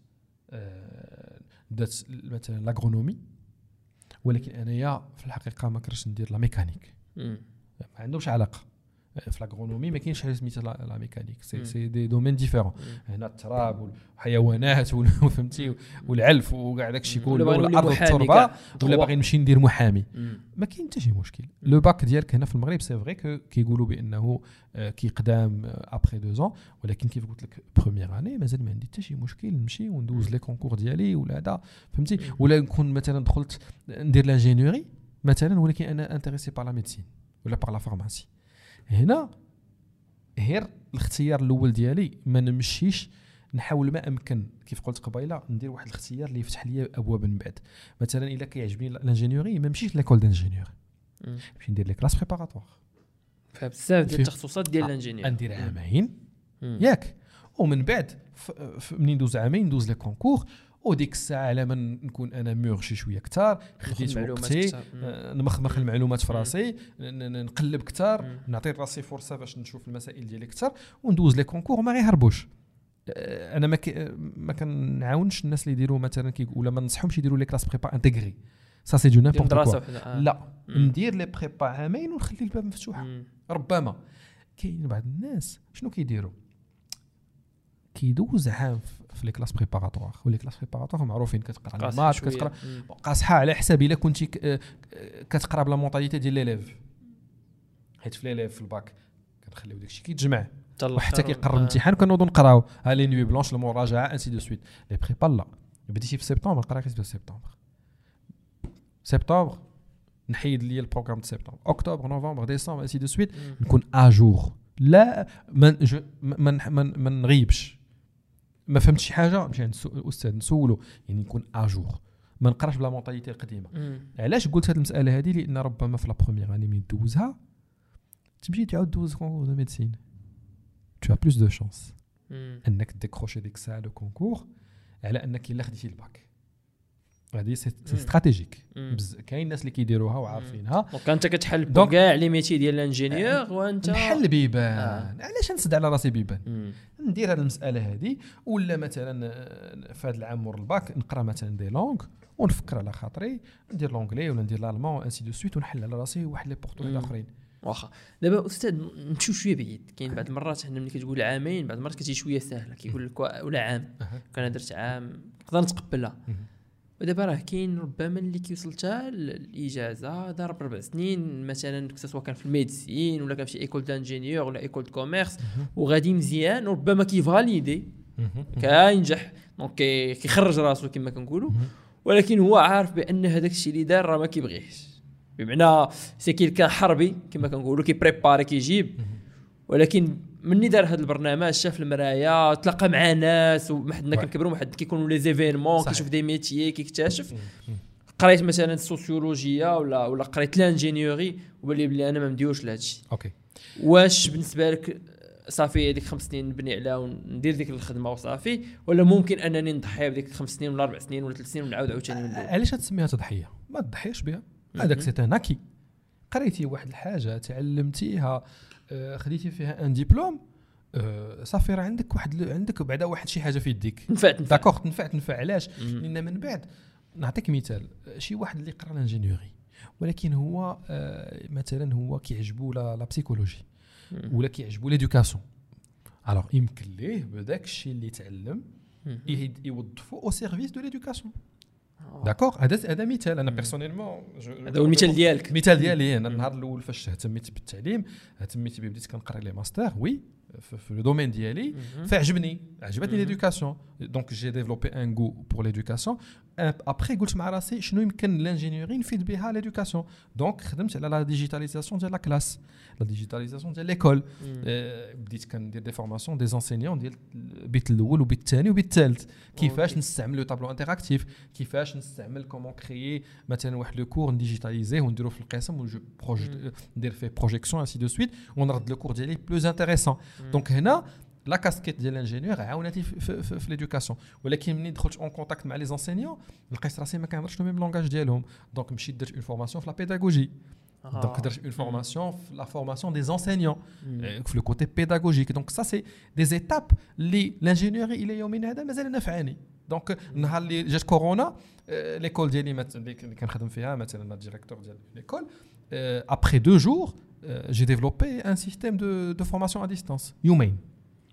آه درت مثلا لاغرونومي ولكن انايا في الحقيقه ما كرهتش ندير لا ميكانيك، ما عندهمش علاقه في لاغرونومي، ما كاينش حاجه سميتها لا ميكانيك، سي سي دي دومين ديفيرون، هنا التراب والحيوانات فهمتي والعلف وكاع داكشي كله والارض والتربه، ولا باغي نمشي ندير محامي ما كاين حتى شي مشكل. لو باك ديالك هنا في المغرب سي فري كو كيقولوا بانه كيقدام ابري دو زون، ولكن كيف قلت لك بروميير اني مازال ما عندي حتى شي مشكل نمشي وندوز لي كونكور ديالي ولا هذا فهمتي، ولا نكون مثلا دخلت ندير لانجينيوري مثلا ولكن انا انتريسي بار لا ميديسين ولا بار لا فارماسي. هنا غير الاختيار الاول ديالي، ما نمشيش نحاول ما امكن كيف قلت قبيله ندير واحد الاختيار اللي يفتح لي ابواب من بعد. مثلا الا كيعجبني لانجينيوري ما نمشيش لاكول دانجينيور، نمشي ندير لي كلاس بريباراتوار فيها بزاف ديال التخصصات ديال الانجينيور، ندير عامين ياك ومن بعد منين ندوز عامين ندوز لي كونكور، وديك الساعه على ما نكون انا مور شي شويه كثار خديت وقتي نمخمخ المعلومات في راسي نقلب كثار نعطي راسي فرصه باش نشوف المسائل ديالي كثار وندوز لي كونكور ما غيهربوش. انا ما ما كنعاونش الناس اللي يديروا مثلا ولا ما ننصحهمش يديروا لي كلاس بريبا انتغري، سا سي دو نيمبورت كوا، لا ندير لي بريبا عامين ونخلي الباب مفتوح. ربما كاين بعض الناس شنو كيديروا كيدوز عام في لي كلاس بريباراتوار ولي كلاس بريباراتوار معروفين كتقرا المات كتقرا قاصحه على حساب الا كنتي كتقرا بلا مونطاليتي ديال ليليف حيت في ليليف في الباك كنخليو داكشي كيتجمع وحتى كيقرب الامتحان كنوضو نقراو ها لي نوي بلونش المراجعه انسي دو سويت لي بريبا لا بديتي في سبتمبر نقرا غير في سبتمبر سبتمبر نحيد ليا البروغرام ديال سبتمبر اكتوبر نوفمبر ديسمبر انسي دو سويت نكون اجور لا ما ما نغيبش ما فهمتش شي حاجه نمشي عند الاستاذ نسولو يعني نكون اجور ما نقراش بلا مونطاليتي القديمه علاش قلت هذه المساله هذه لان ربما في لا بروميير اني ملي دوزها تمشي تعاود دوز كونكور دو ميديسين tu as plus de chance انك تديكروشي ديك ساعه لو كونكور على انك الا خديتي الباك هذه سي استراتيجيك كاين ناس اللي كيديروها وعارفينها دونك انت كتحل كاع لي ميتي ديال الانجينيور وانت نحل بيبان آه. علاش نسد على راسي بيبان ندير هذه المساله هذه ولا مثلا في هذا العام مور الباك نقرا مثلا دي لونغ ونفكر على خاطري ندير لونغلي ولا ندير لالمان وانسي دو سويت ونحل على راسي واحد لي بورتويل اخرين واخا دابا استاذ نمشيو شويه بعيد كاين بعض المرات حنا ملي كتقول عامين بعض المرات كتجي شويه سهله كيقول لك ولا عام كان درت عام نقدر نتقبلها ودابا راه كاين ربما اللي كيوصلتها الاجازه ضرب ربع سنين مثلا سواء كان في الميديسين ولا كان في ايكول دانجينيور ولا ايكول كوميرس وغادي مزيان وربما كيفاليدي كينجح دونك كيخرج راسو كما كنقولوا ولكن هو عارف بان هذاك الشيء اللي دار راه ما كيبغيهش بمعنى سي كيلكان حربي كما كنقولوا كيبريباري كيجيب ولكن مني دار هذا البرنامج شاف المرايا تلاقى مع ناس وحدنا كنكبروا وحد كيكونوا لي زيفينمون كيشوف دي ميتيي كيكتشف قريت مثلا السوسيولوجيا ولا ولا قريت لانجينيوري وبان لي بلي انا ما مديوش لهذا الشيء اوكي واش بالنسبه لك صافي هذيك خمس سنين نبني عليها وندير ديك الخدمه وصافي ولا ممكن انني نضحي بديك خمس سنين ولا اربع سنين ولا ثلاث سنين ونعاود عاوتاني من الاول علاش تسميها تضحيه ما تضحيش بها هذاك سي تاناكي قريتي واحد الحاجه تعلمتيها خديتي فيها ان ديبلوم صافي راه عندك واحد عندك بعدا واحد شي حاجه في يديك نفعت داكوغ نفعت نفع علاش لان من بعد نعطيك مثال شي واحد اللي قرا لانجينيوري ولكن هو مثلا هو كيعجبو لا بسيكولوجي ولا كيعجبو ليدوكاسيون الوغ يمكن ليه بداك الشيء اللي تعلم يوظفو او سيرفيس دو ليدوكاسيون داكوغ هذا هذا مثال انا بيرسونيلمون هذا هو المثال ديالك المثال ديالي انا النهار الاول فاش اهتميت بالتعليم اهتميت به بديت كنقرا لي ماستر وي في لو دومين ديالي فعجبني عجبتني ليدوكاسيون دونك جي ديفلوبي ان غو بور ليدوكاسيون ابري قلت مع راسي شنو يمكن لانجينيورين نفيد بها ليدوكاسيون دونك خدمت على لا ديجيتاليزاسيون ديال لا كلاس لا ديجيتاليزاسيون ديال ليكول بديت كندير دي فورماسيون دي زونسينيون ديال بيت الاول وبيت الثاني وبيت الثالث كيفاش نستعمل لو طابلو انتراكتيف كيفاش نستعمل كومون كريي مثلا واحد لو كور نديجيتاليزيه ونديرو في القسم و ندير فيه بروجيكسيون انسي دو سويت ونرد لو كور ديالي بلوز انتريسون دونك هنا لا كاسكيت ديال الانجينيور عاوناتي في في, في, في ليدوكاسيون ولكن ملي دخلت اون كونتاكت مع لي زونسينيون لقيت راسي ما كنهضرش لو ميم لونغاج ديالهم دونك مشيت درت اون فورماسيون في لا بيداغوجي دونك درت اون فورماسيون في لا فورماسيون دي زونسينيون في لو كوتي بيداغوجيك دونك سا سي دي زيتاب لي لانجينيوري الى يومنا هذا مازال نافعاني دونك النهار اللي جات كورونا ليكول ديالي اللي كنخدم فيها مثلا الديريكتور ديال ليكول ابري دو جور جي ديفلوبي ان سيستيم دو دو فورماسيون ا ديستانس يومين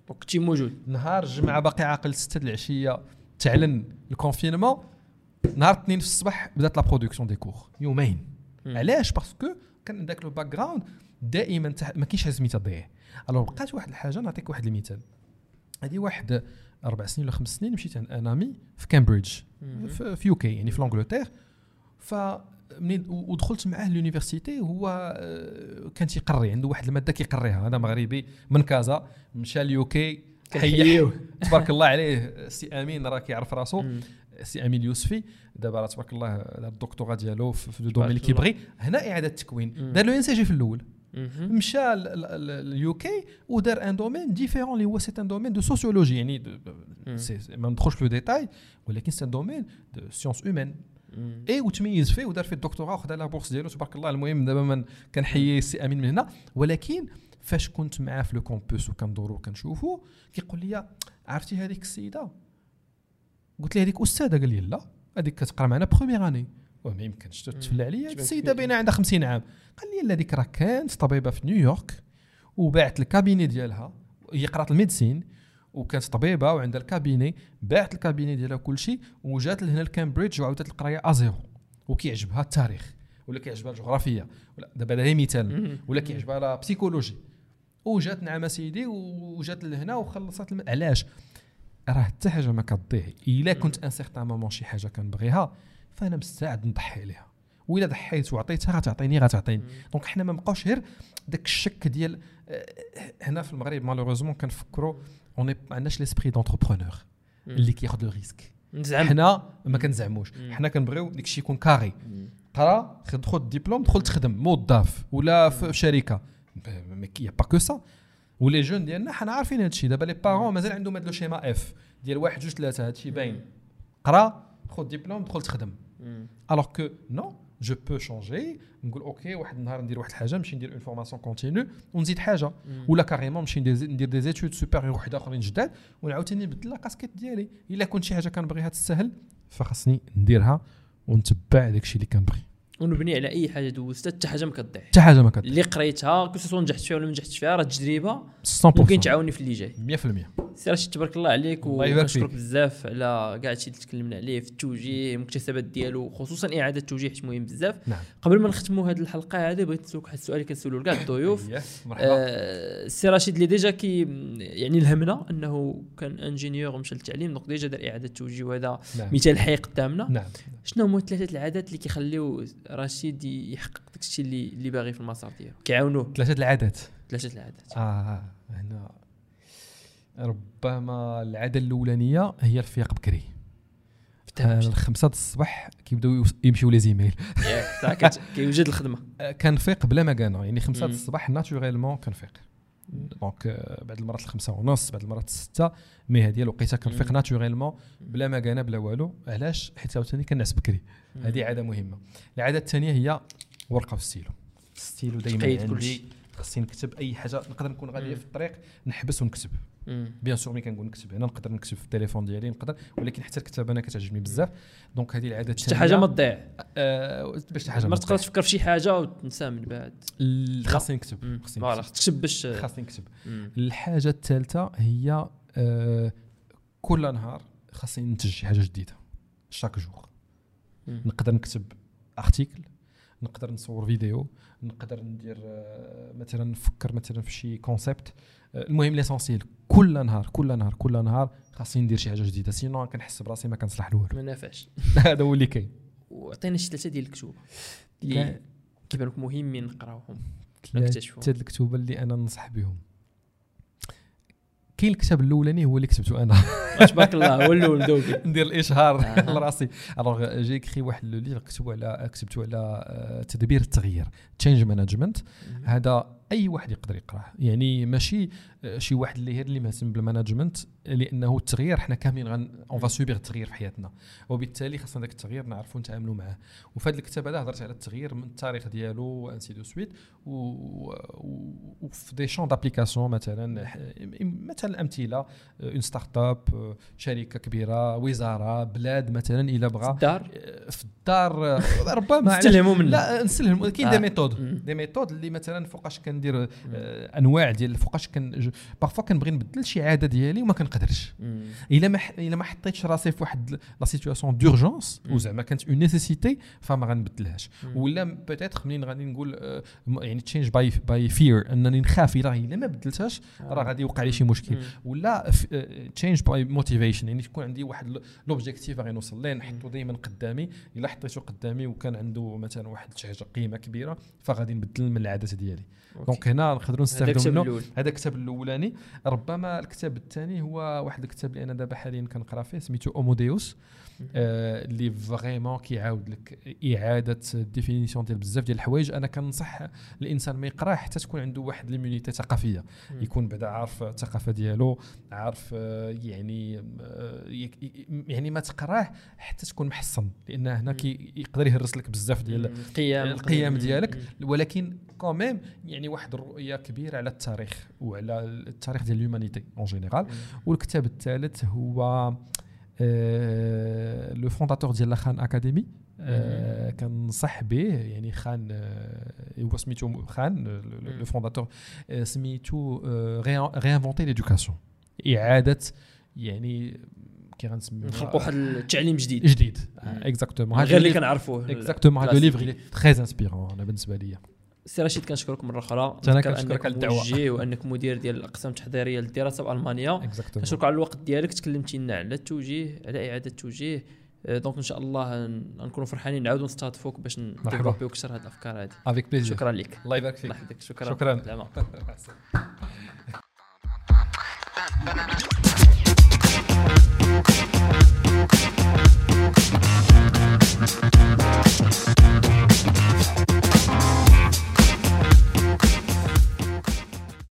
وقتي موجود نهار الجمعه باقي عاقل ستة العشيه تعلن الكونفينمون نهار اثنين في الصباح بدات لا برودكسيون دي كور يومين علاش باسكو كان داك لو باك جراوند دائما ما كاينش هزميته تضيع الوغ بقات واحد الحاجه نعطيك واحد المثال هذه واحد اربع سنين ولا خمس سنين مشيت عند ان امي في كامبريدج في يوكي يعني في لونغلتير ف منين ودخلت معاه لونيفرسيتي هو كان تيقري عنده واحد الماده كيقريها هذا مغربي من كازا مشى ليوكي حيوه تبارك الله عليه سي امين راه كيعرف راسو سي امير يوسفي دابا راه تبارك الله الدكتوراه ديالو في دومين اللي كيبغي هنا اعاده التكوين دار لو ان سي جي في الاول مشى ليوكي ودار ان دومين ديفيرون اللي هو سي ان دومين دو سوسيولوجي يعني ما ندخلش في لو ديتاي ولكن سي ان دومين دو سيونس هومان اي وتميز فيه ودار فيه الدكتوراه وخذا لا بورس ديالو تبارك الله المهم دابا كنحيي السي امين من هنا ولكن فاش كنت معاه في لو كومبوس وكندورو كنشوفو كيقول لي عرفتي هذيك السيده قلت ليه هذيك استاذه قال لي لا هذيك كتقرا معنا بروميير اني وما يمكنش تتفلى عليا السيده باينه عندها خمسين عام قال لي هذيك راه كانت طبيبه في نيويورك وباعت الكابيني ديالها هي قرات الميديسين وكانت طبيبه وعندها الكابيني، باعت الكابيني ديالها وكلشي وجات لهنا لكامبريدج وعاودت القرايه ازيرو، وكيعجبها التاريخ ولا كيعجبها الجغرافيه ولا دابا هذا مثال ولا كيعجبها لا بسيكولوجي، وجات نعم سيدي وجات لهنا وخلصت الم... علاش راه حتى حاجه ما كتضيعي، الا كنت ان سيغتان مومون شي حاجه كنبغيها فانا مستعد نضحي عليها، وإلا ضحيت وعطيتها غتعطيني غتعطيني. دونك حنا ما بقاوش غير داك الشك ديال هنا في المغرب مالوروزمون كنفكروا اوني ما عندناش ليسبري دونتربرونور اللي كياخذ الريسك، حنا ما كنزعموش، حنا كنبغيو داكشي يكون كاري، قرا خد خد ديبلوم دخل تخدم موظف ولا في شركه ما كيا با كو سا. ولي جون ديالنا حنا عارفين هادشي، دابا لي بارون مازال عندهم هاد لو شيما اف ديال واحد جوج ثلاثه، هادشي باين، قرا خد ديبلوم دخل تخدم. الوغ كو نو جو بو شونجي، نقول اوكي واحد النهار ندير واحد الحاجه، نمشي ندير اون فورماسيون كونتينيو ونزيد حاجه، ولا كاريمون نمشي ندير دي زيتود سوبيريور وحده اخرين جداد ونعاوتاني نبدل لا كاسكيت ديالي. الا كنت شي حاجه كنبغيها تسهل فخاصني نديرها ونتبع داكشي اللي كنبغي، ونبني على اي حاجه دوزتها حتى حاجه ما كتضيع، حتى حاجه ما كتضيع اللي قريتها كسوا نجحت فيها ولا ما نجحتش فيها راه تجربه ممكن تعاوني في اللي جاي مية بالمية. سير رشيد تبارك الله عليك وكنشكرك بزاف على كاع هادشي اللي تكلمنا عليه في التوجيه المكتسبات ديالو، خصوصا اعاده التوجيه حيت مهم بزاف. نعم. قبل ما نختموا هذه الحلقه هذه بغيت نسولك واحد السؤال اللي كنسولو لكاع الضيوف. آه سير رشيد اللي ديجا كي يعني الهمنا انه كان انجينيور مشى للتعليم، دونك ديجا دار اعاده التوجيه وهذا مثال حي قدامنا. نعم. شنو هما ثلاثه العادات اللي كيخليو رشيد يحقق داك الشيء اللي اللي باغي في المسار ديالو كيعاونوه؟ ثلاثه العادات ثلاثه العادات اه هنا ربما العاده الاولانيه هي الفياق بكري، الخمسة د الصباح كيبداو يمشيو لي زيميل ساعه كيوجد الخدمه، كنفيق بلا ما كانوا يعني خمسة د الصباح ناتوريلمون كنفيق، دونك بعد المرات الخمسة ونص بعد المرات الستة، مي هذه الوقيته كنفيق ناتوريلمون بلا ما كانا بلا والو. علاش؟ حيت عاوتاني كنعس بكري، هذه عاده مهمه. العاده الثانيه هي ورقه وستيلو، الستيلو دائما عندي، خصني نكتب اي حاجه نقدر نكون غادي في الطريق نحبس ونكتب بيان سور، ملي كنقول نكتب هنا نقدر نكتب في التليفون ديالي نقدر، ولكن حتى الكتابه انا كتعجبني بزاف. دونك هذه العاده الثانيه، حتى حاجه ما تضيع باش حاجه ما تقدرش تفكر في شي حاجه وتنسى من بعد، خاصني نكتب خاصني نكتب باش خاصني نكتب. الحاجه الثالثه هي أه كل نهار خاصني ننتج شي حاجه جديده، شاك جوغ نقدر نكتب ارتيكل، نقدر نصور فيديو، نقدر ندير مثلا نفكر مثلا في شي كونسيبت، المهم ليسونسييل كل نهار كل نهار كل نهار خاصني ندير شي حاجه جديده، سينو كنحس براسي ما كنصلح لوالو ما نافعش. هذا هو اللي كاين. وعطينا شي ثلاثه ديال الكتب اللي كيبانوك مهمين نقراوهم نكتشفوهم. ثلاثه الكتب اللي انا ننصح بهم، كاين الكتاب الاولاني هو اللي كتبته انا تبارك الله هو الاول دوكي ندير الاشهار لراسي. الوغ جي كري واحد لو ليفر كتبوا على كتبته على تدبير التغيير تشينج مانجمنت، هذا اي واحد يقدر يقراه، يعني ماشي شي واحد اللي غير اللي مهتم بالمانجمنت، لانه التغيير حنا كاملين غن اون فا سوبير التغيير في حياتنا، وبالتالي خاصنا داك التغيير نعرفوا نتعاملوا معاه. وفي هذا الكتاب هذا هضرت على التغيير من التاريخ ديالو انسي دو سويت، وفي دي شون دابليكاسيون مثلا مثلا امثله اون ستارت اب، شركه كبيره، وزاره، بلاد مثلا الا بغى في الدار ربما نستلهموا منه، لا نستلهموا كاين دي ميثود دي ميثود اللي مثلا فوقاش كندير انواع ديال فوقاش كن بارفو كنبغي نبدل شي عاده ديالي وما كنقدرش، الا ما الا ما حطيتش راسي في واحد لا سيتوياسيون دورجونس وزعما كانت اون نيسيسيتي فما غنبدلهاش، ولا بيتيتر منين غادي نقول يعني تشينج باي باي فير انني نخاف راه الا ما بدلتهاش راه غادي يوقع لي شي مشكل، ولا تشينج باي موتيفيشن يعني تكون عندي واحد لوبجيكتيف غادي نوصل ليه نحطو دائما قدامي، الا حطيته قدامي وكان عنده مثلا واحد شي حاجه قيمه كبيره فغادي نبدل من العادات ديالي. دونك هنا نقدروا نستافدوا منه، هذا الكتاب الاولاني. ربما الكتاب الثاني هو واحد الكتاب اللي انا دابا حاليا كنقرا فيه سميتو اوموديوس، آه اللي فريمون كيعاود لك اعاده ديفينيسيون ديال بزاف ديال الحوايج. انا كنصح الانسان ما يقراه حتى تكون عنده واحد ليمونيتي ثقافيه، يكون بعدا عارف الثقافه ديالو، عارف يعني يعني ما تقراه حتى تكون محصن، لان هنا كيقدر يهرس لك بزاف ديال القيم القيم ديالك، ولكن كوميم يعني واحد الرؤيه كبيره على التاريخ وعلى التاريخ ديال الهومانيتي اون جينيرال. والكتاب الثالث هو لو فونداتور ديال خان اكاديمي، كنصح به يعني خان هو سميتو خان لو فونداتور سميتو ريانفونتي ليدوكاسيون، اعاده يعني كي غنسميو نخلقوا واحد التعليم جديد جديد اكزاكتومون غير اللي كنعرفوه اكزاكتومون. هذا ليفغ لي تري انسبيرون انا بالنسبه ليا. سي رشيد كنشكرك مره اخرى، كنشكرك على الدعوه وانك مدير ديال الاقسام التحضيريه للدراسه بالمانيا. كنشكرك على الوقت ديالك، تكلمتي لنا على التوجيه، على اعاده التوجيه. دونك ان شاء الله نكونوا فرحانين نعاودوا نستضيفوك باش نديروا اكثر هاد الافكار هذه. شكرا لك، الله يبارك فيك. شكرا شكرا.